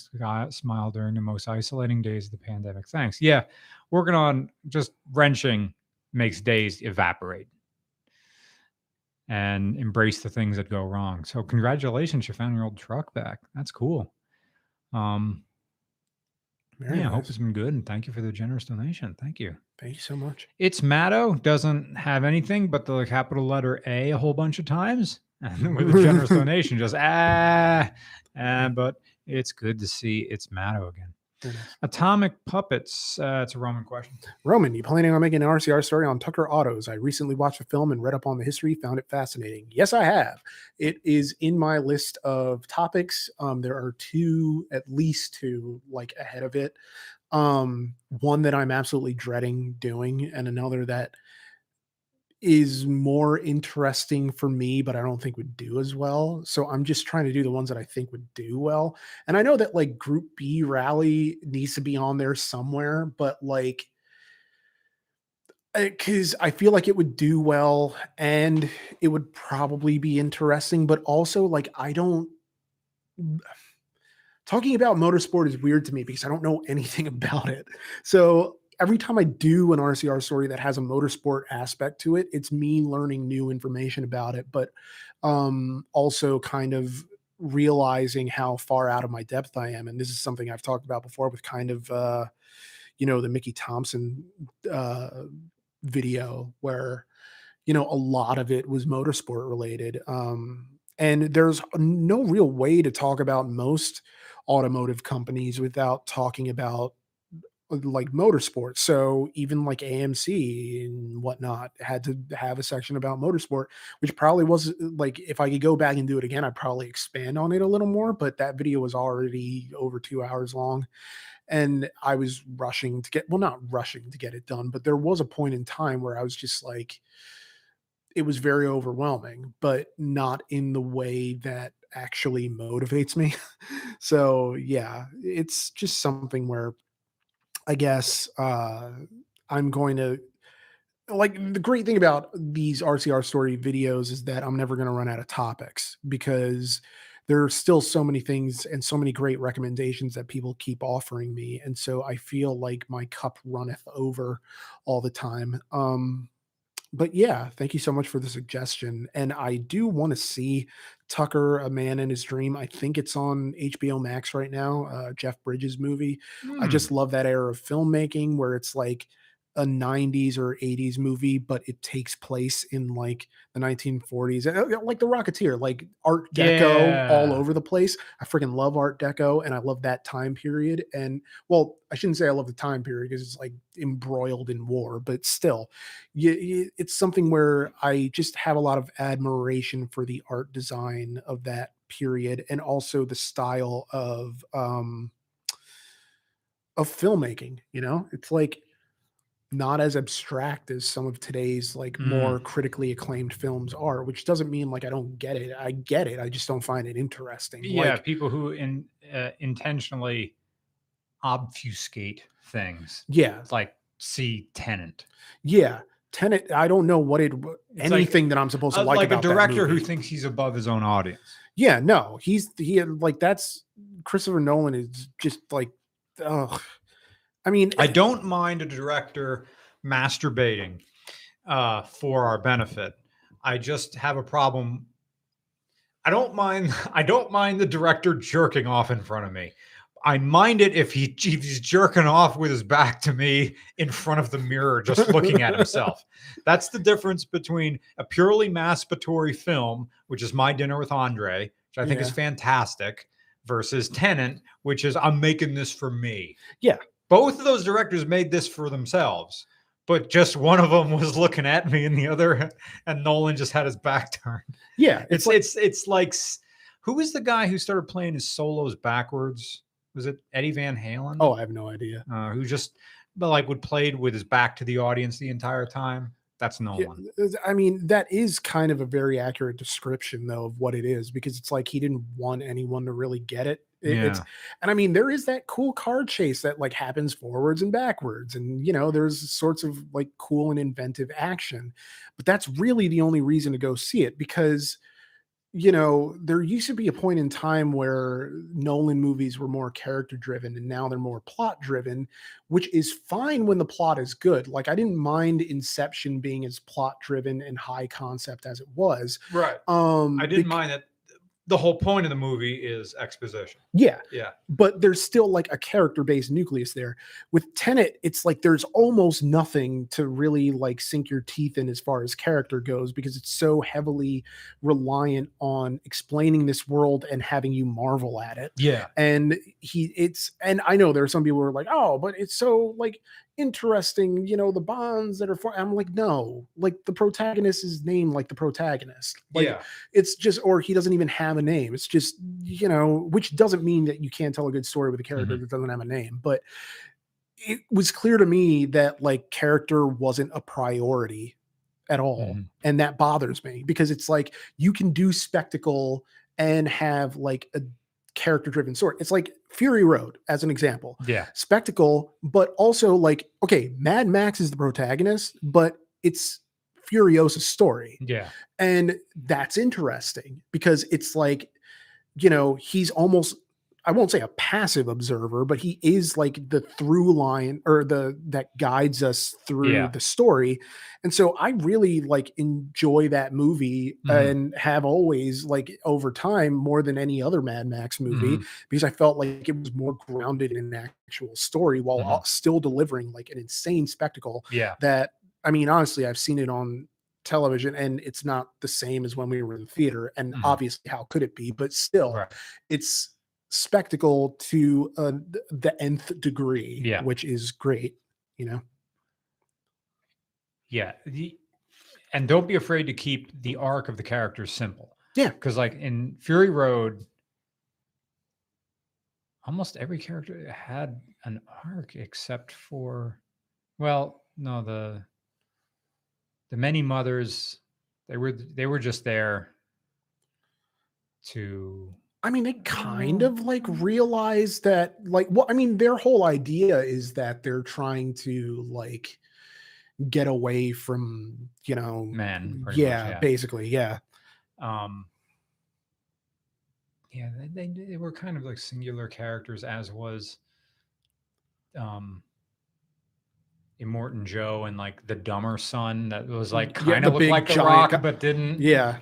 smile during the most isolating days of the pandemic. Thanks. Yeah, working on just wrenching makes days evaporate, and embrace the things that go wrong. So congratulations, you found your old truck back. That's cool. Very nice. I hope it's been good, and thank you for the generous donation. Thank you. Thank you so much. It's Matto. Doesn't have anything but the capital letter A a whole bunch of times. And with a generous donation, just but it's good to see it's Matto again. Nice. Atomic Puppets. It's a Roman question. Roman, you planning on making an RCR story on Tucker Autos? I recently watched a film and read up on the history. Found it fascinating. Yes, I have. It is in my list of topics. There are at least two, like ahead of it. One that I'm absolutely dreading doing, and another that is more interesting for me, but I don't think would do as well. So I'm just trying to do the ones that I think would do well. And I know that like Group B rally needs to be on there somewhere, but like, because I feel like it would do well and it would probably be interesting, but also like talking about motorsport is weird to me because I don't know anything about it. So every time I do an RCR story that has a motorsport aspect to it, it's me learning new information about it, but also kind of realizing how far out of my depth I am. And this is something I've talked about before with kind of, the Mickey Thompson video where, a lot of it was motorsport related. And there's no real way to talk about most automotive companies without talking about like motorsport. So even like AMC and whatnot had to have a section about motorsport, which probably was like, if I could go back and do it again, I'd probably expand on it a little more, but that video was already over 2 hours long and I was not rushing to get it done, but there was a point in time where I was just like, it was very overwhelming, but not in the way that actually motivates me. So yeah, it's just something where I guess I'm going to, like, the great thing about these RCR story videos is that I'm never going to run out of topics because there are still so many things and so many great recommendations that people keep offering me. And so I feel like my cup runneth over all the time. But yeah, thank you so much for the suggestion. And I do want to see Tucker, A Man in His Dream. I think it's on HBO Max right now, Jeff Bridges movie. I just love that era of filmmaking where it's like a 90s or 80s movie, but it takes place in like the 1940s, like the Rocketeer, like Art Deco all over the place. I freaking love Art Deco and I love that time period. And well, I shouldn't say I love the time period because it's like embroiled in war, but still it's something where I just have a lot of admiration for the art design of that period. And also the style of filmmaking, it's like, not as abstract as some of today's like more critically acclaimed films are, which doesn't mean like I don't get it. I get it. I just don't find it interesting. Yeah, like, people who intentionally obfuscate things. Yeah, like see Tenet. Yeah, Tenet. I don't know that I'm supposed to like about a director who thinks he's above his own audience. Yeah, no, that's Christopher Nolan is just like, oh. I mean, I don't mind a director masturbating for our benefit, I just have a problem. I don't mind the director jerking off in front of me. I mind it if he's jerking off with his back to me in front of the mirror, just looking at himself. That's the difference between a purely masturbatory film, which is My Dinner with Andre, which I think is fantastic, versus Tenet, which is I'm making this for me. Yeah. Both of those directors made this for themselves, but just one of them was looking at me and the other, and Nolan just had his back turned. Yeah. It's like, who is the guy who started playing his solos backwards? Was it Eddie Van Halen? Oh, I have no idea. Who just like would played with his back to the audience the entire time. That's Nolan. Yeah, I mean, that is kind of a very accurate description, though, of what it is, because it's like he didn't want anyone to really get it. And I mean, there is that cool car chase that like happens forwards and backwards. And, you know, there's sorts of like cool and inventive action. But that's really the only reason to go see it, because you know, there used to be a point in time where Nolan movies were more character driven, and now they're more plot driven, which is fine when the plot is good. Like, I didn't mind Inception being as plot driven and high concept as it was. Right. I didn't mind that. The whole point of the movie is exposition. Yeah. Yeah. But there's still like a character-based nucleus there. With Tenet, it's like there's almost nothing to really like sink your teeth in as far as character goes, because it's so heavily reliant on explaining this world and having you marvel at it. Yeah. And I know there are some people who are like, oh, but it's so like interesting, you know, the bonds that are for, I'm like, no, like the protagonist is named like the protagonist. Like, yeah. It's just, or he doesn't even have a name. It's just, you know, which doesn't mean that you can't tell a good story with a character that doesn't have a name. But it was clear to me that like character wasn't a priority at all. Mm-hmm. And that bothers me, because it's like, you can do spectacle and have like a character driven sort. It's like Fury Road as an example. Yeah. Spectacle, but also like, okay, Mad Max is the protagonist, but it's Furiosa's story. Yeah. And that's interesting, because it's like, you know, he's almost, I won't say a passive observer, but he is like the through line or that guides us through the story. And so I really like enjoy that movie and have always like over time more than any other Mad Max movie, because I felt like it was more grounded in an actual story while still delivering like an insane spectacle. Yeah. That, I mean, honestly, I've seen it on television and it's not the same as when we were in the theater, and obviously how could it be, but still it's spectacle to the nth degree, which is great, you know. Yeah. And don't be afraid to keep the arc of the characters simple. Yeah. Because like in Fury Road, almost every character had an arc except for, well, no, the many mothers, they were just there to, I mean, they kind of like realize that, like, well, I mean, their whole idea is that they're trying to like get away from, you know, men. Yeah, basically. Yeah. Yeah, they were kind of like singular characters, as was Immortan Joe and like the dumber son that was like kind of looked like The Rock, but didn't. Yeah.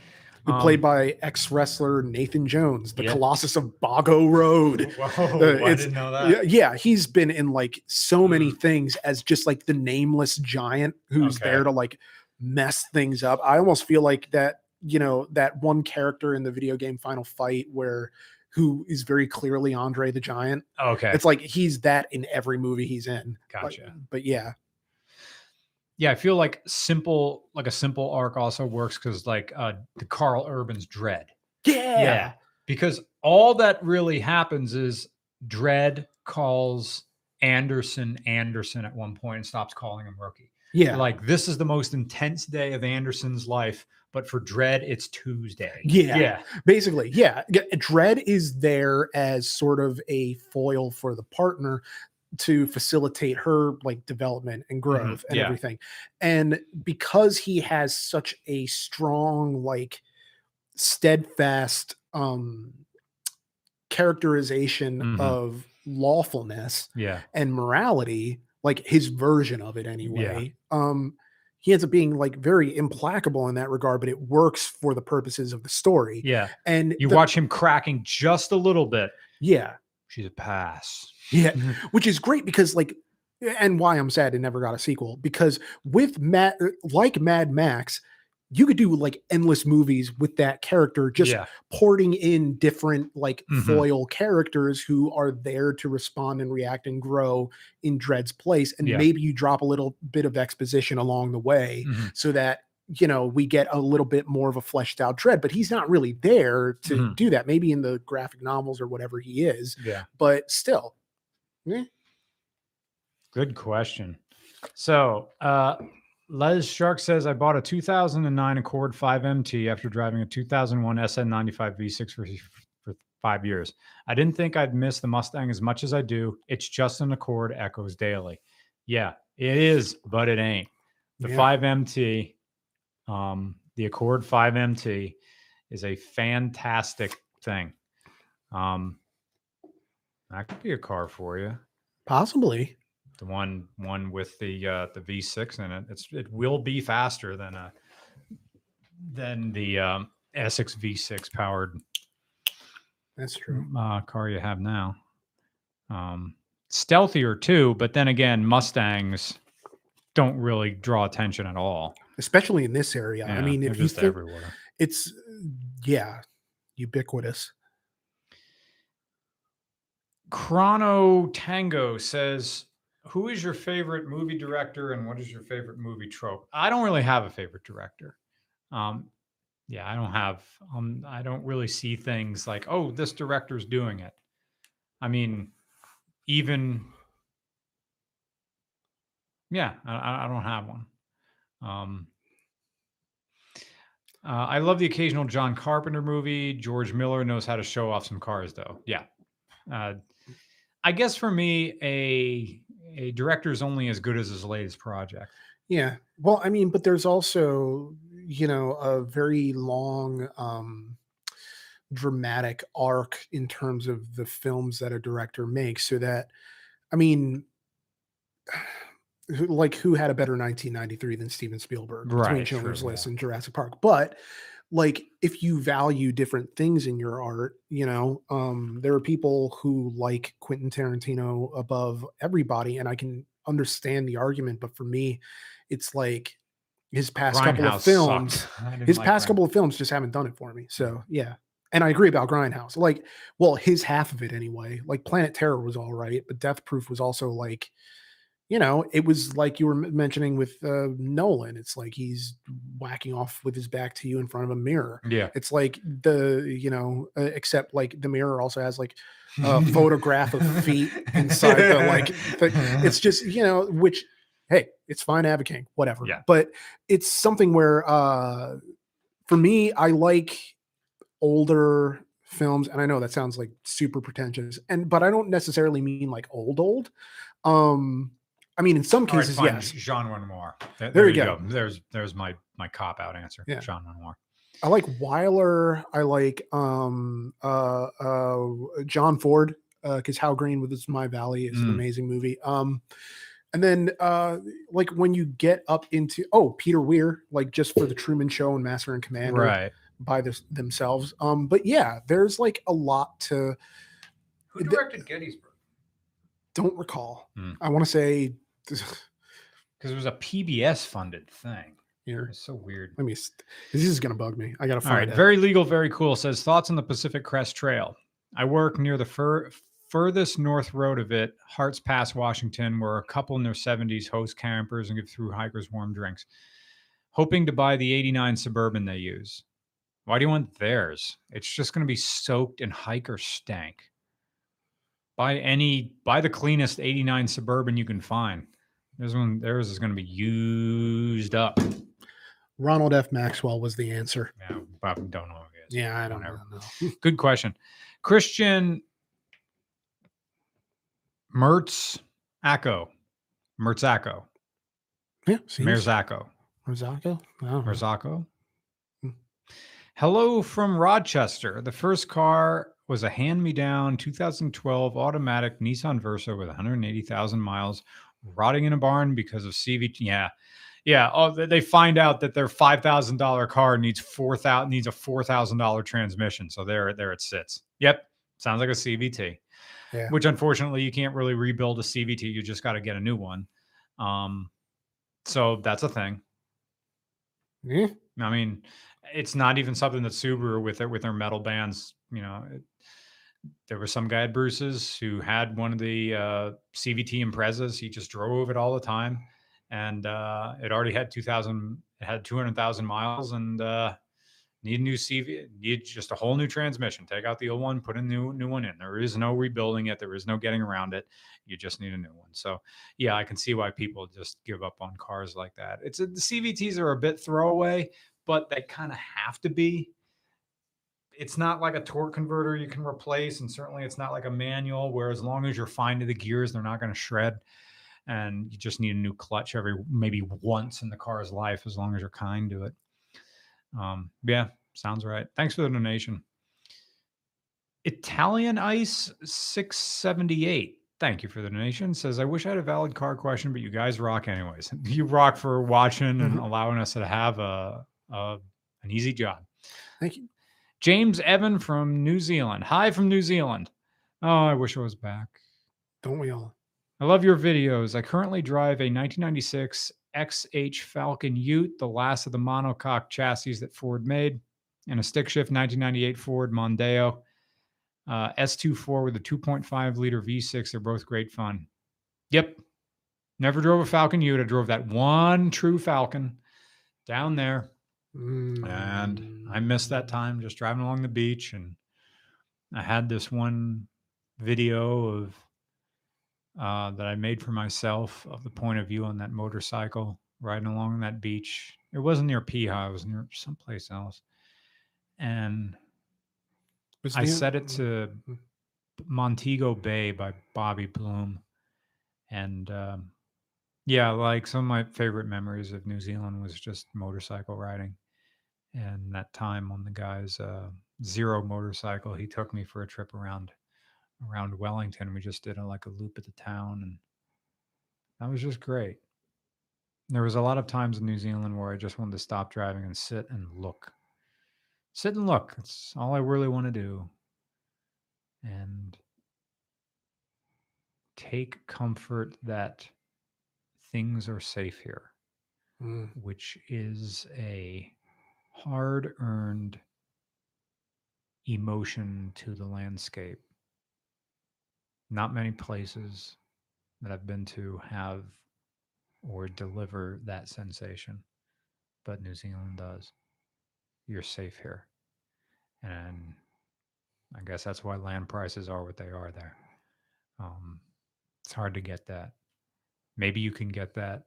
Played by ex-wrestler Nathan Jones, the Colossus of Boggo Road. Whoa, I didn't know that. Yeah, he's been in like so many things as just like the nameless giant who's there to like mess things up. I almost feel like that, you know, that one character in the video game Final Fight who is very clearly Andre the Giant. Okay. It's like he's that in every movie he's in. Gotcha. But yeah. Yeah, I feel like a simple arc also works, because like the Carl Urban's Dread. Yeah. Because all that really happens is Dread calls Anderson at one point and stops calling him Rookie. Yeah. Like, this is the most intense day of Anderson's life, but for Dread, it's Tuesday. Yeah. Basically, yeah. Dread is there as sort of a foil for the partner to facilitate her like development and growth and everything. And because he has such a strong, like steadfast characterization of lawfulness and morality, like his version of it anyway, he ends up being like very implacable in that regard, but it works for the purposes of the story. Yeah. And you watch him cracking just a little bit. Yeah. She's a pass. Yeah. Which is great because like, and why I'm sad it never got a sequel, because with Mad Max, you could do like endless movies with that character, just porting in different like foil characters who are there to respond and react and grow in Dred's place. And maybe you drop a little bit of exposition along the way so that, you know, we get a little bit more of a fleshed out Dred, but he's not really there to do that. Maybe in the graphic novels or whatever he is, but still. Eh. Good question. So, Les Shark says, I bought a 2009 Accord 5MT after driving a 2001 SN95 V6 for 5 years. I didn't think I'd miss the Mustang as much as I do. It's just an Accord Echoes Daily. Yeah, it is, but it ain't. The 5MT, the Accord 5MT is a fantastic thing. That could be a car for you. Possibly. The one with the V6 in it. It will be faster than the Essex V6 powered. That's true. Car you have now, stealthier too. But then again, Mustangs don't really draw attention at all, especially in this area. Yeah, I mean, if you think everywhere. It's ubiquitous. Chrono Tango says, who is your favorite movie director and what is your favorite movie trope? I don't really have a favorite director. I don't have, I don't really see things like, oh, this director's doing it. I mean, I don't have one. I love the occasional John Carpenter movie. George Miller knows how to show off some cars though. Yeah. I guess for me, a director is only as good as his latest project. Yeah. Well, I mean, but there's also, you know, a very long dramatic arc in terms of the films that a director makes. So that, I mean, like who had a better 1993 than Steven Spielberg? Right. Between Schindler's List and Jurassic Park. But like, if you value different things in your art, you know, there are people who like Quentin Tarantino above everybody, and I can understand the argument. But for me, it's like his past couple of films, couple of films just haven't done it for me. So yeah, and I agree about Grindhouse. Like, well, his half of it anyway. Like Planet Terror was all right, but Death Proof was also like, you know, it was like you were mentioning with Nolan. It's like he's whacking off with his back to you in front of a mirror. Yeah. It's like except like the mirror also has like a photograph of feet inside the it's just, you know, which, hey, it's fine advocating, whatever. Yeah. But it's something where for me, I like older films. And I know that sounds like super pretentious. But I don't necessarily mean like old. I mean, in some cases, right, yes. Genre noir. There you go. There's my cop out answer. Yeah. Genre noir. I like Wyler. I like John Ford because Hal Green with his My Valley is an amazing movie. And then like when you get up into Peter Weir, like just for The Truman Show and Master and Commander, right? By themselves. But yeah, there's like a lot to. Who directed Gettysburg? Don't recall. I want to say because it was a PBS funded thing. Yeah. It's so weird. This is going to bug me. I got to find it. All right. It. Very legal. Very cool. Says thoughts on the Pacific Crest Trail. I work near the furthest north road of it, Harts Pass, Washington, where a couple in their 70s host campers and give through hikers warm drinks, hoping to buy the 89 Suburban they use. Why do you want theirs? It's just going to be soaked in hiker stank. Buy the cleanest 89 Suburban you can find. This one, theirs is going to be used up. Ronald F. Maxwell was the answer. Yeah, I don't know who it is. Yeah, I don't ever know. Good question. Christian Merzacco. Yeah, Merzacco. Wow. Merzacco. Hello from Rochester. The first car was a hand-me-down 2012 automatic Nissan Versa with 180,000 miles rotting in a barn because of CVT. Yeah, Yeah. Oh, they find out that their $5,000 car needs a $4,000 transmission. So there it sits. Yep. Sounds like a CVT, yeah. Which unfortunately you can't really rebuild a CVT. You just got to get a new one. So that's a thing. Yeah. I mean, it's not even something that Subaru with their metal bands, you know, there was some guy at Bruce's who had one of the CVT Imprezas. He just drove it all the time. And it already had 200,000 miles and need a new CV, need just a whole new transmission. Take out the old one, put a new one in. There is no rebuilding it. There is no getting around it. You just need a new one. So yeah, I can see why people just give up on cars like that. The CVTs are a bit throwaway, but they kind of have to be. It's not like a torque converter you can replace, and certainly it's not like a manual where as long as you're fine to the gears, they're not going to shred. And you just need a new clutch every maybe once in the car's life, as long as you're kind to it. Yeah, sounds right. Thanks for the donation. Italian Ice 678. Thank you for the donation. Says, I wish I had a valid car question, but you guys rock anyways. You rock for watching and allowing us to have an easy job. Thank you. James Evan from New Zealand. Hi from New Zealand. Oh, I wish I was back. Don't we all? I love your videos. I currently drive a 1996 XH Falcon Ute, the last of the monocoque chassis that Ford made, and a stick shift 1998 Ford Mondeo S24 with a 2.5 liter V6. They're both great fun. Yep. Never drove a Falcon Ute. I drove that one true Falcon down there. Mm. And I missed that time just driving along the beach. And I had this one video of that I made for myself of the point of view on that motorcycle riding along that beach. It wasn't near Piha. It was near someplace else. And I set it to Montego Bay by Bobby Bloom. And yeah, like some of my favorite memories of New Zealand was just motorcycle riding. And that time on the guy's Zero motorcycle, he took me for a trip around Wellington. We just did like a loop at the town, and that was just great. There was a lot of times in New Zealand where I just wanted to stop driving and sit and look. That's all I really want to do, and take comfort that things are safe here, which is a hard-earned emotion to the landscape. Not many places that I've been to have or deliver that sensation, but New Zealand does. You're safe here. And I guess that's why land prices are what they are there. It's hard to get that. Maybe you can get that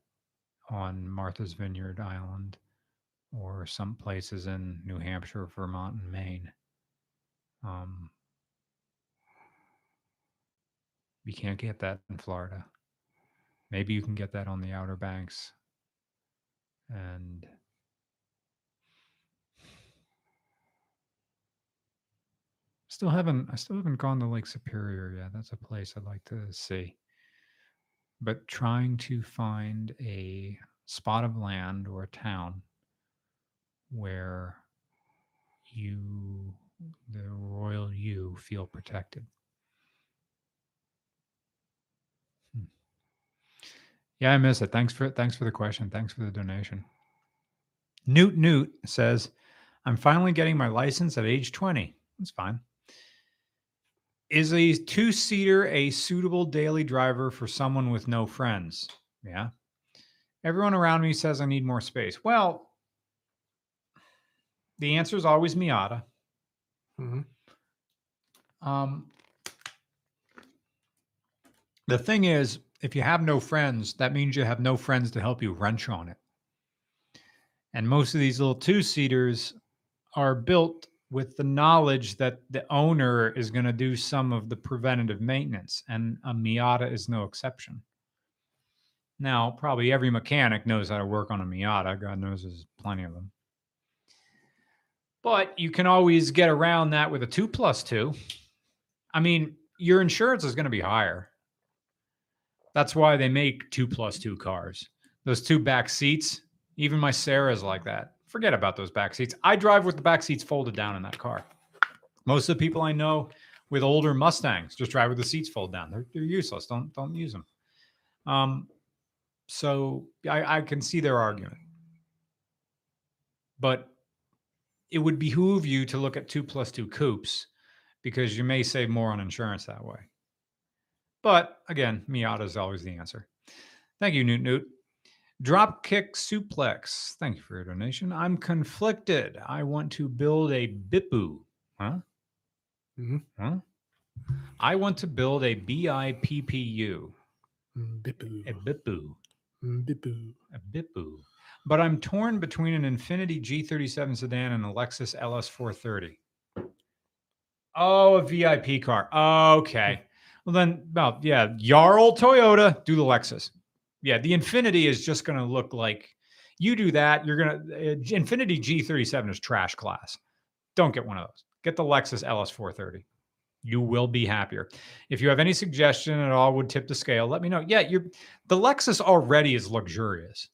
on Martha's Vineyard Island or some places in New Hampshire, Vermont, and Maine. You can't get that in Florida. Maybe you can get that on the Outer Banks. And I still haven't gone to Lake Superior yet. That's a place I'd like to see. But trying to find a spot of land or a town where the royal you feel protected. Yeah, I miss it. Thanks for the question. Thanks for the donation. Newt says, I'm finally getting my license at age 20. That's fine. Is a two-seater a suitable daily driver for someone with no friends? Yeah. Everyone around me says I need more space. Well, the answer is always Miata. Mm-hmm. The thing is, if you have no friends, that means you have no friends to help you wrench on it. And most of these little two-seaters are built with the knowledge that the owner is going to do some of the preventative maintenance, and a Miata is no exception. Now, probably every mechanic knows how to work on a Miata. God knows there's plenty of them. But you can always get around that with a 2+2. I mean, your insurance is going to be higher. That's why they make 2+2 cars. Those two back seats, Even my Sarah's like that. Forget about those back seats. I drive with the back seats folded down in that car. Most of the people I know with older Mustangs just drive with the seats folded down. They're useless. Don't use them. So I can see their argument. But it would behoove you to look at 2+2 coupes because you may save more on insurance that way. But again, Miata is always the answer. Thank you, Newt Newt. Dropkick Suplex. Thank you for your donation. I'm conflicted. I want to build a BIPU. Huh? Mm-hmm. Huh? I want to build a BIPPU. BIPU. A BIPU. BIPU. A BIPU. But I'm torn between an Infiniti G37 sedan and a Lexus LS430. Oh, a VIP car. Okay. Well, then, well, yeah, Yarl Toyota, do the Lexus. Yeah, the Infiniti is just going to look like, you do that, you're going to, Infiniti G37 is trash class. Don't get one of those. Get the Lexus LS430. You will be happier. If you have any suggestion at all would tip the scale, let me know. Yeah, the Lexus already is luxurious.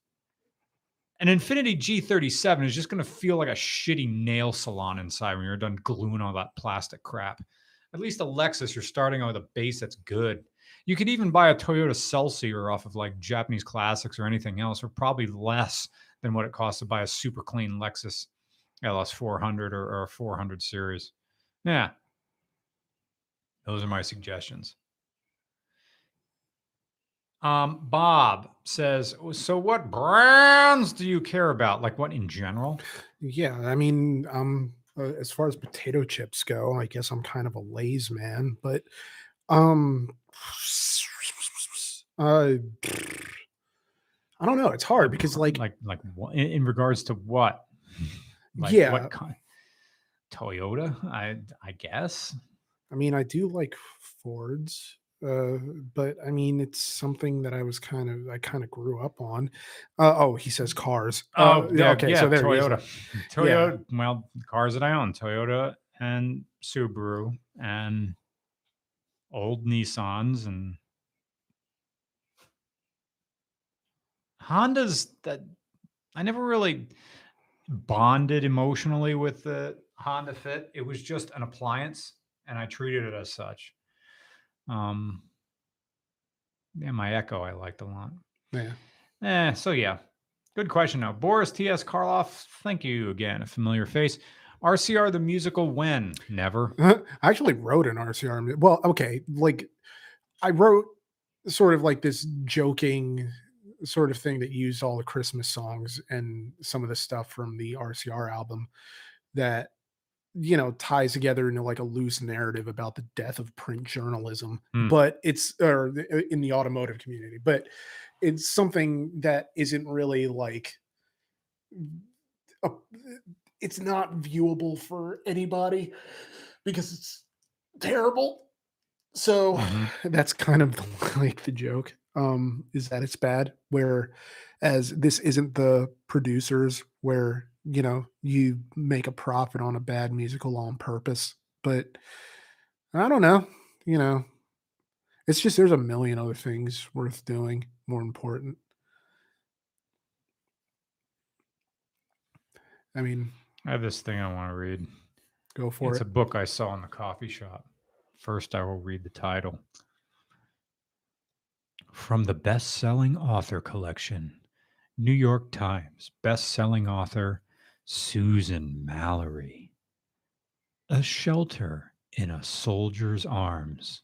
An Infiniti G37 is just going to feel like a shitty nail salon inside when you're done gluing all that plastic crap. At least a Lexus, you're starting out with a base that's good. You could even buy a Toyota Celsior off of like Japanese Classics or anything else, or probably less than what it costs to buy a super clean Lexus LS400 or a 400 series. Yeah, those are my suggestions. Bob says, so what brands do you care about? Like what in general? Yeah, I mean, as far as potato chips go, I guess I'm kind of a Lay's man, but I don't know. It's hard because like in regards to what? Like yeah. What kind? Toyota, I guess. I mean, I do like Fords. But I mean, it's something that I kind of grew up on. Oh, he says cars. Yeah, okay. Yeah, so there Toyota. Toyota. Yeah. Well, cars that I own, Toyota and Subaru and old Nissans and Hondas that I never really bonded emotionally with the Honda Fit. It was just an appliance and I treated it as such. Yeah, my Echo I liked a lot. Yeah. So yeah, good question though. Boris T.S. Karloff, thank you again. A familiar face. RCR the musical when? Never. I actually wrote an RCR. Well, okay, like I wrote sort of like this joking sort of thing that used all the Christmas songs and some of the stuff from the RCR album that, you know, ties together into like a loose narrative about the death of print journalism, but it's or in the automotive community, but it's something that isn't really like it's not viewable for anybody because it's terrible. So that's kind of like the joke is that it's bad, whereas this isn't the producers where, you know, you make a profit on a bad musical on purpose, but I don't know, you know, it's just, there's a million other things worth doing more important. I mean, I have this thing I want to read. Go for it. It's a book I saw in the coffee shop. First, I will read the title. From the best-selling author collection, New York Times best-selling author, Susan Mallory. A Shelter in a Soldier's Arms.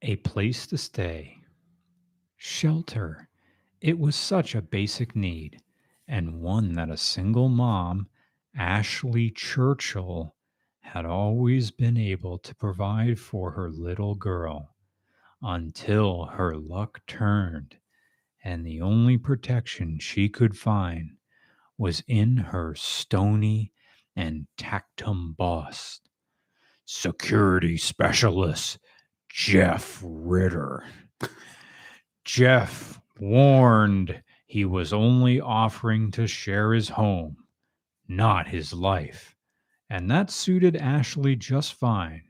A place to stay. Shelter. It was such a basic need, and one that a single mom, Ashley Churchill, had always been able to provide for her little girl, until her luck turned, and the only protection she could find was in her stony and tactum-bossed security specialist, Jeff Ritter. Jeff warned he was only offering to share his home, not his life, and that suited Ashley just fine.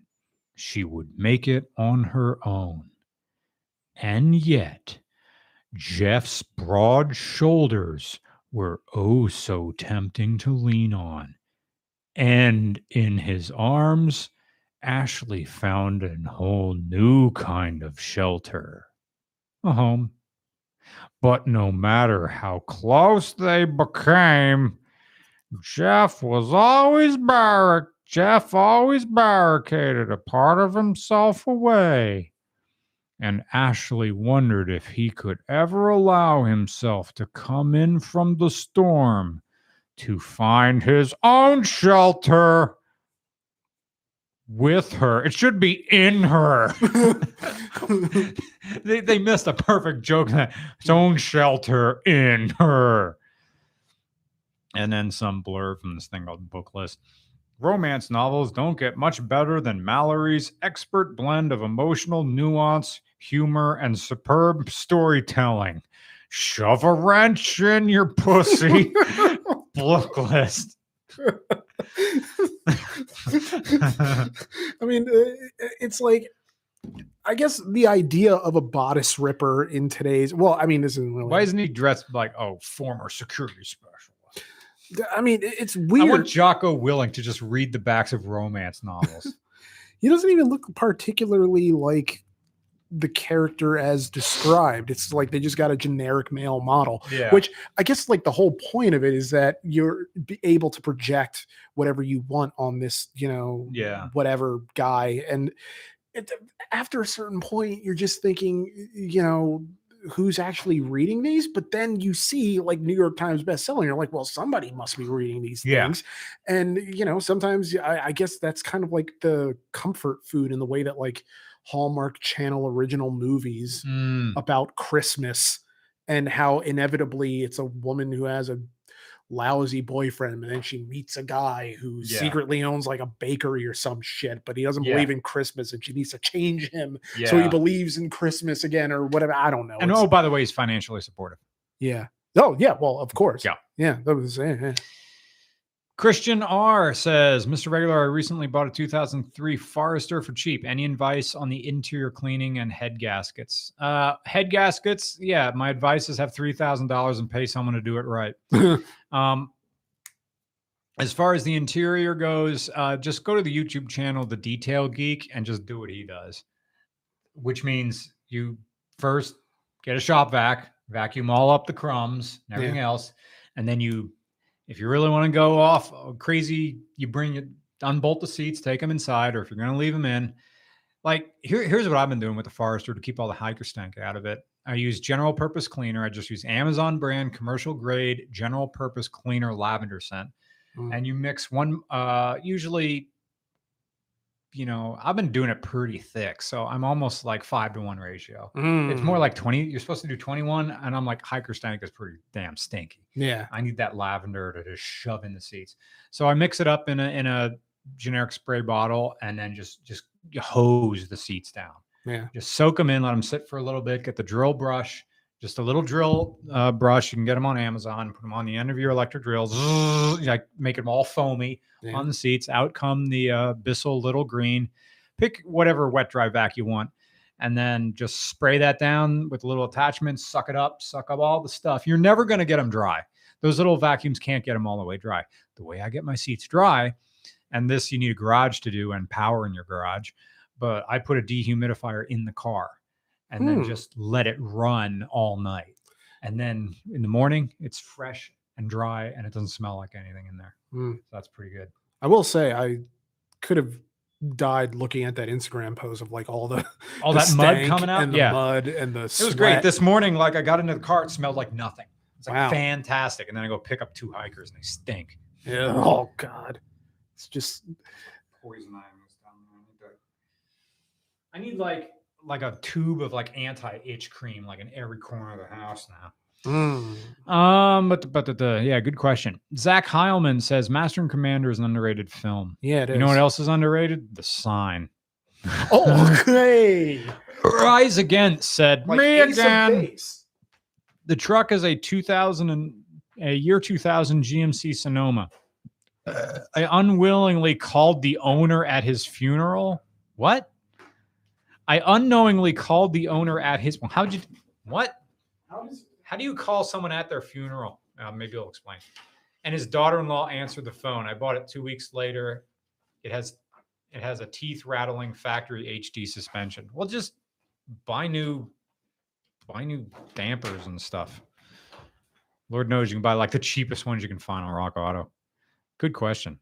She would make it on her own. And yet, Jeff's broad shoulders were oh so tempting to lean on. And in his arms, Ashley found a whole new kind of shelter, a home. But no matter how close they became, Jeff was always barricaded a part of himself away. And Ashley wondered if he could ever allow himself to come in from the storm to find his own shelter with her. It should be in her. They missed a perfect joke. His own shelter in her. And then some blurb from this thing called Book List. Romance novels don't get much better than Mallory's expert blend of emotional nuance, humor, and superb storytelling. Shove a wrench in your pussy. Book List. I mean, it's like, I guess the idea of a bodice ripper in today's, well, I mean, this isn't really. Why isn't he dressed like, oh, former security special? I mean, it's weird. I want Jocko Willink to just read the backs of romance novels. He doesn't even look particularly like the character as described. It's like they just got a generic male model, yeah. Which I guess like the whole point of it is that you're able to project whatever you want on this, you know, yeah, whatever guy. And after a certain point, you're just thinking, you know, who's actually reading these? But then you see like New York Times bestseller, and you're like, well, somebody must be reading these things. And, you know, sometimes I guess that's kind of like the comfort food in the way that like Hallmark Channel original movies about Christmas and how inevitably it's a woman who has a lousy boyfriend and then she meets a guy who secretly owns like a bakery or some shit, but he doesn't believe in Christmas and she needs to change him so he believes in Christmas again or whatever. I don't know. And oh, by the way, he's financially supportive. Yeah. Oh, yeah. Well, of course. Yeah. Yeah. That was Christian R says, Mr. Regular, I recently bought a 2003 Forester for cheap. Any advice on the interior cleaning and head gaskets? Head gaskets, yeah. My advice is have $3,000 and pay someone to do it right. As far as the interior goes, just go to the YouTube channel, The Detail Geek, and just do what he does, which means you first get a shop vac, vacuum all up the crumbs and everything else, and then you... If you really want to go off crazy, you bring it, unbolt the seats, take them inside, or if you're going to leave them in. Like, here's what I've been doing with the Forester to keep all the hiker stank out of it. I use general purpose cleaner. I just use Amazon brand, commercial grade, general purpose cleaner, lavender scent. And you mix one, usually, you know, I've been doing it pretty thick. So I'm almost like 5-to-1 ratio. It's more like 20. You're supposed to do 21. And I'm like, hiker stank is pretty damn stinky. Yeah. I need that lavender to just shove in the seats. So I mix it up in a generic spray bottle and then just hose the seats down. Yeah. Just soak them in, let them sit for a little bit, get the drill brush, just a little drill brush. You can get them on Amazon, put them on the end of your electric drills, like make them all foamy on the seats. Out come the Bissell Little Green. Pick whatever wet dry vac you want, and then just spray that down with a little attachment. Suck up all the stuff. You're never going to get them dry. Those little vacuums can't get them all the way dry. The way I get my seats dry, and this you need a garage to do and power in your garage, but I put a dehumidifier in the car. And then just let it run all night. And then in the morning, it's fresh and dry and it doesn't smell like anything in there. So that's pretty good. I will say I could have died looking at that Instagram post of like all the that mud coming out. And the mud and the sweat. It was great. This morning, like I got into the car, it smelled like nothing. It's like fantastic. And then I go pick up two hikers and they stink. Yeah. Oh God. It's just poison ivy down there. I need like a tube of like anti-itch cream, like in every corner of the house now. But yeah, good question. Zach Heilman says Master and Commander is an underrated film. Yeah, it is. You know what else is underrated? The Sign. Oh, okay. Rise Against said, like me again. The truck is a year 2000 GMC Sonoma. I unwillingly called the owner at his funeral. What? I unknowingly called the owner at his... What? How do you call someone at their funeral? Maybe I'll explain. And his daughter-in-law answered the phone. I bought it 2 weeks later. It has a teeth-rattling factory HD suspension. Well, just buy new dampers and stuff. Lord knows you can buy like the cheapest ones you can find on Rock Auto. Good question.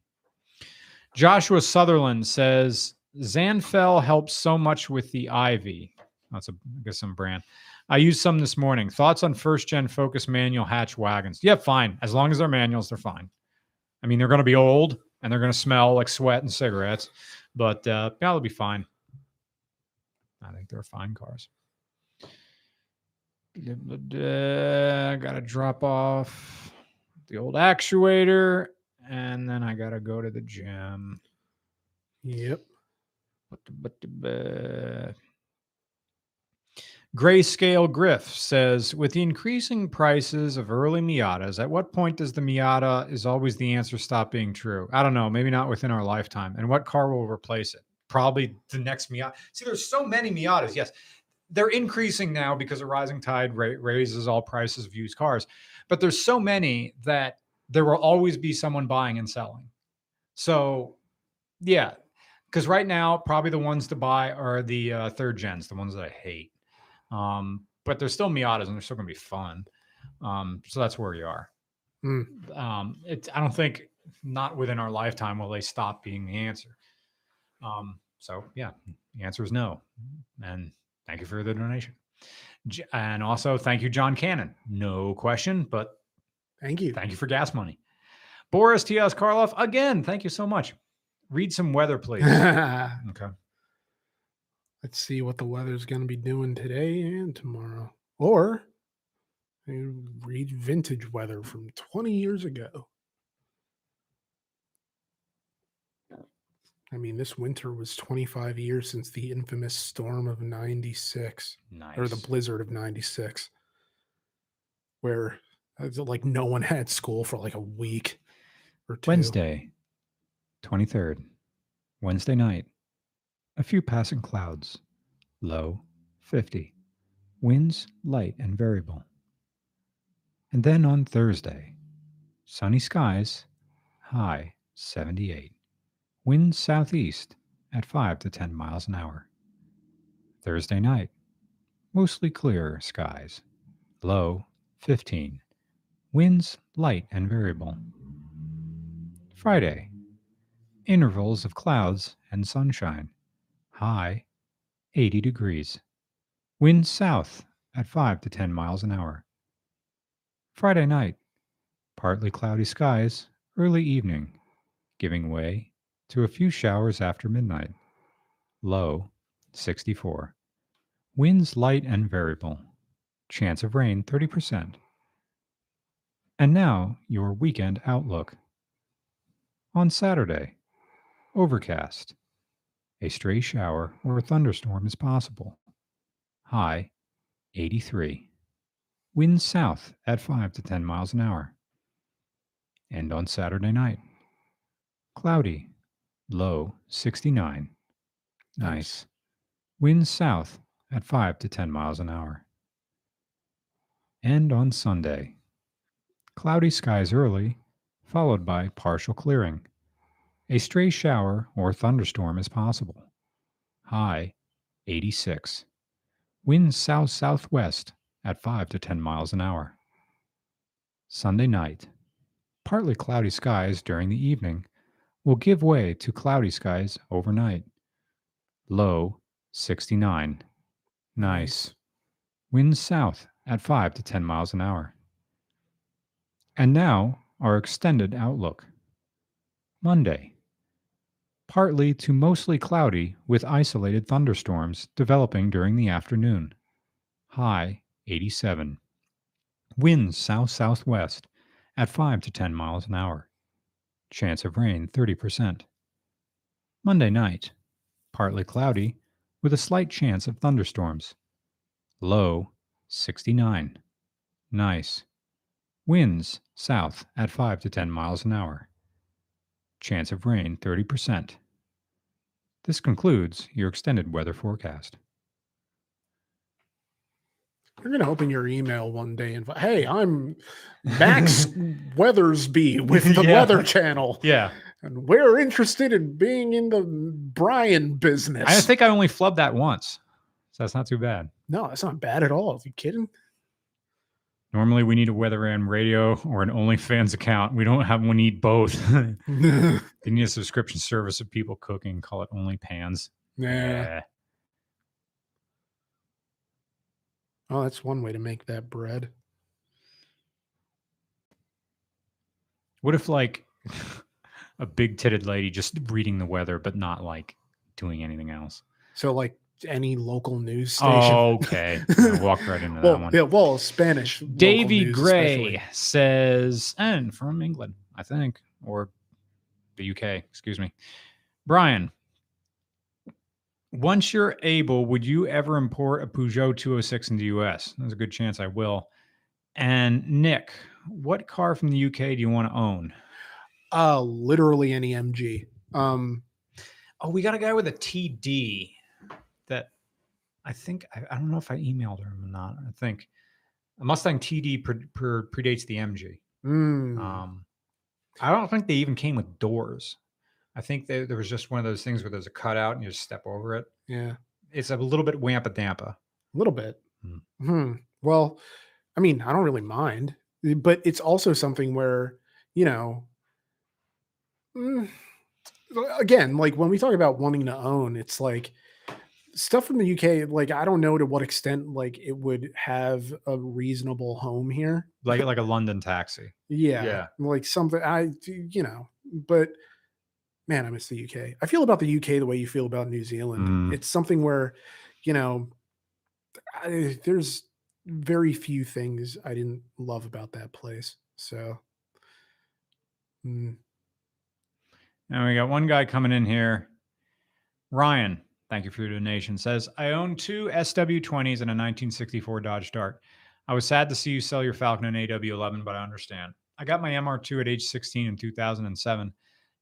Joshua Sutherland says, Zanfell helps so much with the Ivy. That's, I guess, some brand. I used some this morning. Thoughts on first-gen Focus manual hatch wagons? Yeah, fine. As long as they're manuals, they're fine. I mean, they're going to be old, and they're going to smell like sweat and cigarettes. But yeah, they'll be fine. I think they're fine cars. I got to drop off the old actuator, and then I got to go to the gym. Yep. Grayscale Griff says, with the increasing prices of early Miatas, at what point does the Miata is always the answer stop being true? I don't know. Maybe not within our lifetime. And what car will replace it? Probably the next Miata. See, there's so many Miatas. Yes, they're increasing now because a rising tide raises all prices of used cars. But there's so many that there will always be someone buying and selling. So, yeah, because right now, probably the ones to buy are the third gens, the ones that I hate. But they're still Miatas and they're still going to be fun. So that's where you are. Mm. I don't think not within our lifetime will they stop being the answer. So yeah, the answer is no. And thank you for the donation. And also thank you, John Cannon. No question, but thank you. Thank you for gas money. Boris T.S. Karloff. Again, thank you so much. Read some weather, please. Okay. Let's see what the weather's going to be doing today and tomorrow. Or read vintage weather from 20 years ago. I mean, this winter was 25 years since the infamous storm of 96. Nice. Or the blizzard of 96. Where like no one had school for like a week or two. Wednesday, 23rd, Wednesday night. A few passing clouds, low 50, winds light and variable. And then on Thursday, sunny skies, high 78, winds southeast at 5 to 10 miles an hour. Thursday night, mostly clear skies, low 15, winds light and variable. Friday, intervals of clouds and sunshine. High, 80 degrees. Wind south at 5 to 10 miles an hour. Friday night, partly cloudy skies early evening, giving way to a few showers after midnight. Low, 64. Winds light and variable. Chance of rain, 30%. And now, your weekend outlook. On Saturday, overcast. A stray shower or a thunderstorm is possible. High, 83. Wind south at 5 to 10 miles an hour. And on Saturday night, cloudy, low 69. Nice. Wind south at 5 to 10 miles an hour. And on Sunday, cloudy skies early, followed by partial clearing. A stray shower or thunderstorm is possible. High, 86. Wind south-southwest at 5 to 10 miles an hour. Sunday night. Partly cloudy skies during the evening will give way to cloudy skies overnight. Low, 69. Nice. Wind south at 5 to 10 miles an hour. And now our extended outlook. Monday. Partly to mostly cloudy with isolated thunderstorms developing during the afternoon. High, 87. Winds south-southwest at 5 to 10 miles an hour. Chance of rain, 30%. Monday night. Partly cloudy with a slight chance of thunderstorms. Low, 69. Nice. Winds south at 5 to 10 miles an hour. Chance of rain, 30%. This concludes your extended weather forecast. You're going to open your email one day and, hey, I'm Max Weathersby with the Weather Channel. Yeah. And we're interested in being in the Brian business. I think I only flubbed that once. So that's not too bad. No, that's not bad at all. Are you kidding? Normally we need a Weatherman radio or an OnlyFans account. We don't have, we need both. They need a subscription service of people cooking. Call it OnlyPans. Yeah. Oh, that's one way to make that bread. What if like a big-titted lady just reading the weather, but not like doing anything else? So like, any local news station. Oh, okay. I walked right into that one. Yeah, well, Spanish. Davy Gray especially. Says, and from England, I think, or the UK, excuse me. Brian, once you're able, would you ever import a Peugeot 206 in the US? There's a good chance I will. And Nick, what car from the UK do you want to own? Literally any MG. Oh, we got a guy with a TD. That I think, I don't know if I emailed her or not. I think a Mustang TD predates the MG. I don't think they even came with doors. I think there was just one of those things where there's a cutout and you just step over it. Yeah. It's a little bit wampa-dampa. A little bit. Well, I mean, I don't really mind, but it's also something where, you know, again, like when we talk about wanting to own, it's like, stuff from the UK, like I don't know to what extent like it would have a reasonable home here, like a London taxi. Yeah, like something I, you know. But man, I miss the UK. I feel about the UK the way you feel about New Zealand. It's something where, you know, there's very few things I didn't love about that place. So, now we got one guy coming in here, Ryan. Thank you for your donation. Says, I own two SW20s and a 1964 Dodge Dart. I was sad to see you sell your Falcon and AW11, but I understand. I got my MR2 at age 16 in 2007.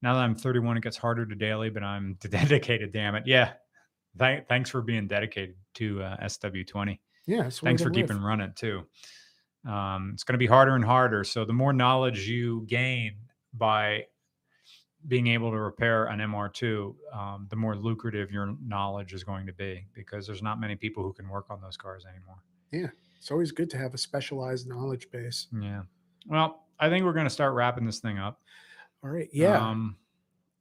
Now that I'm 31, it gets harder to daily, but I'm dedicated, damn it. Yeah. Thanks for being dedicated to SW20. Yeah. Thanks for keeping running it too. It's going to be harder and harder. So the more knowledge you gain by being able to repair an MR2, the more lucrative your knowledge is going to be, because there's not many people who can work on those cars anymore. Yeah. It's always good to have a specialized knowledge base. Yeah. Well, I think we're going to start wrapping this thing up. All right. Yeah.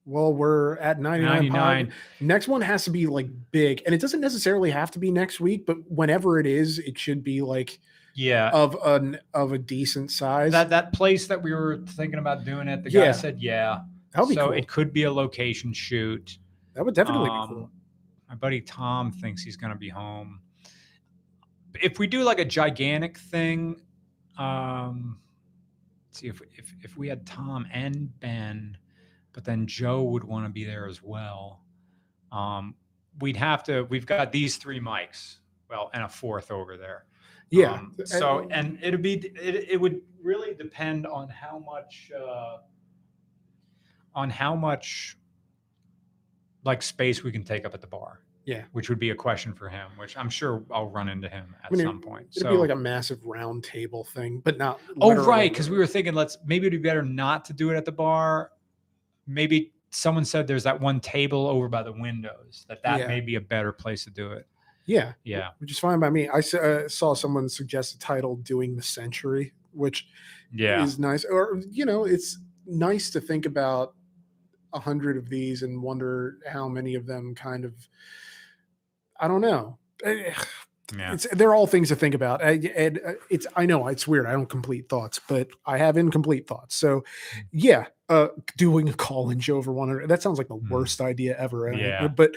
Well, we're at 99. Next one has to be like big, and it doesn't necessarily have to be next week, but whenever it is, it should be like, yeah, of a decent size. That place that we were thinking about doing it, the guy said, yeah. So cool. It could be a location shoot. That would definitely be cool. My buddy Tom thinks he's going to be home. If we do like a gigantic thing, let's see if we had Tom and Ben, but then Joe would want to be there as well. We've got these three mics, well, and a fourth over there. Yeah. And it would really depend on how much, like space we can take up at the bar. Yeah. Which would be a question for him, which I'm sure I'll run into him at some point. It'd be like a massive round table thing, but not. Oh, right. Cause we were thinking maybe it'd be better not to do it at the bar. Maybe someone said there's that one table over by the windows that may be a better place to do it. Yeah. Yeah. Which is fine by me. I saw someone suggest a title, Doing the Century, which is nice. Or, you know, it's nice to think about 100 of these and wonder how many of them kind of, I don't know. Yeah. They're all things to think about. And I know it's weird. I don't complete thoughts, but I have incomplete thoughts. So yeah. Doing a call-in show over 100. That sounds like the worst idea ever. Yeah. But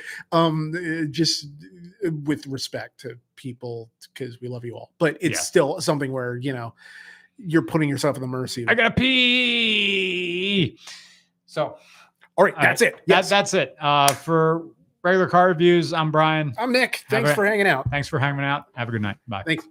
just with respect to people, because we love you all, but it's still something where, you know, you're putting yourself at the mercy of I gotta pee. So, all right, that's it. Yes. That's it. For regular car reviews, I'm Brian. I'm Nick. Thanks for hanging out. Have a good night. Bye. Thanks.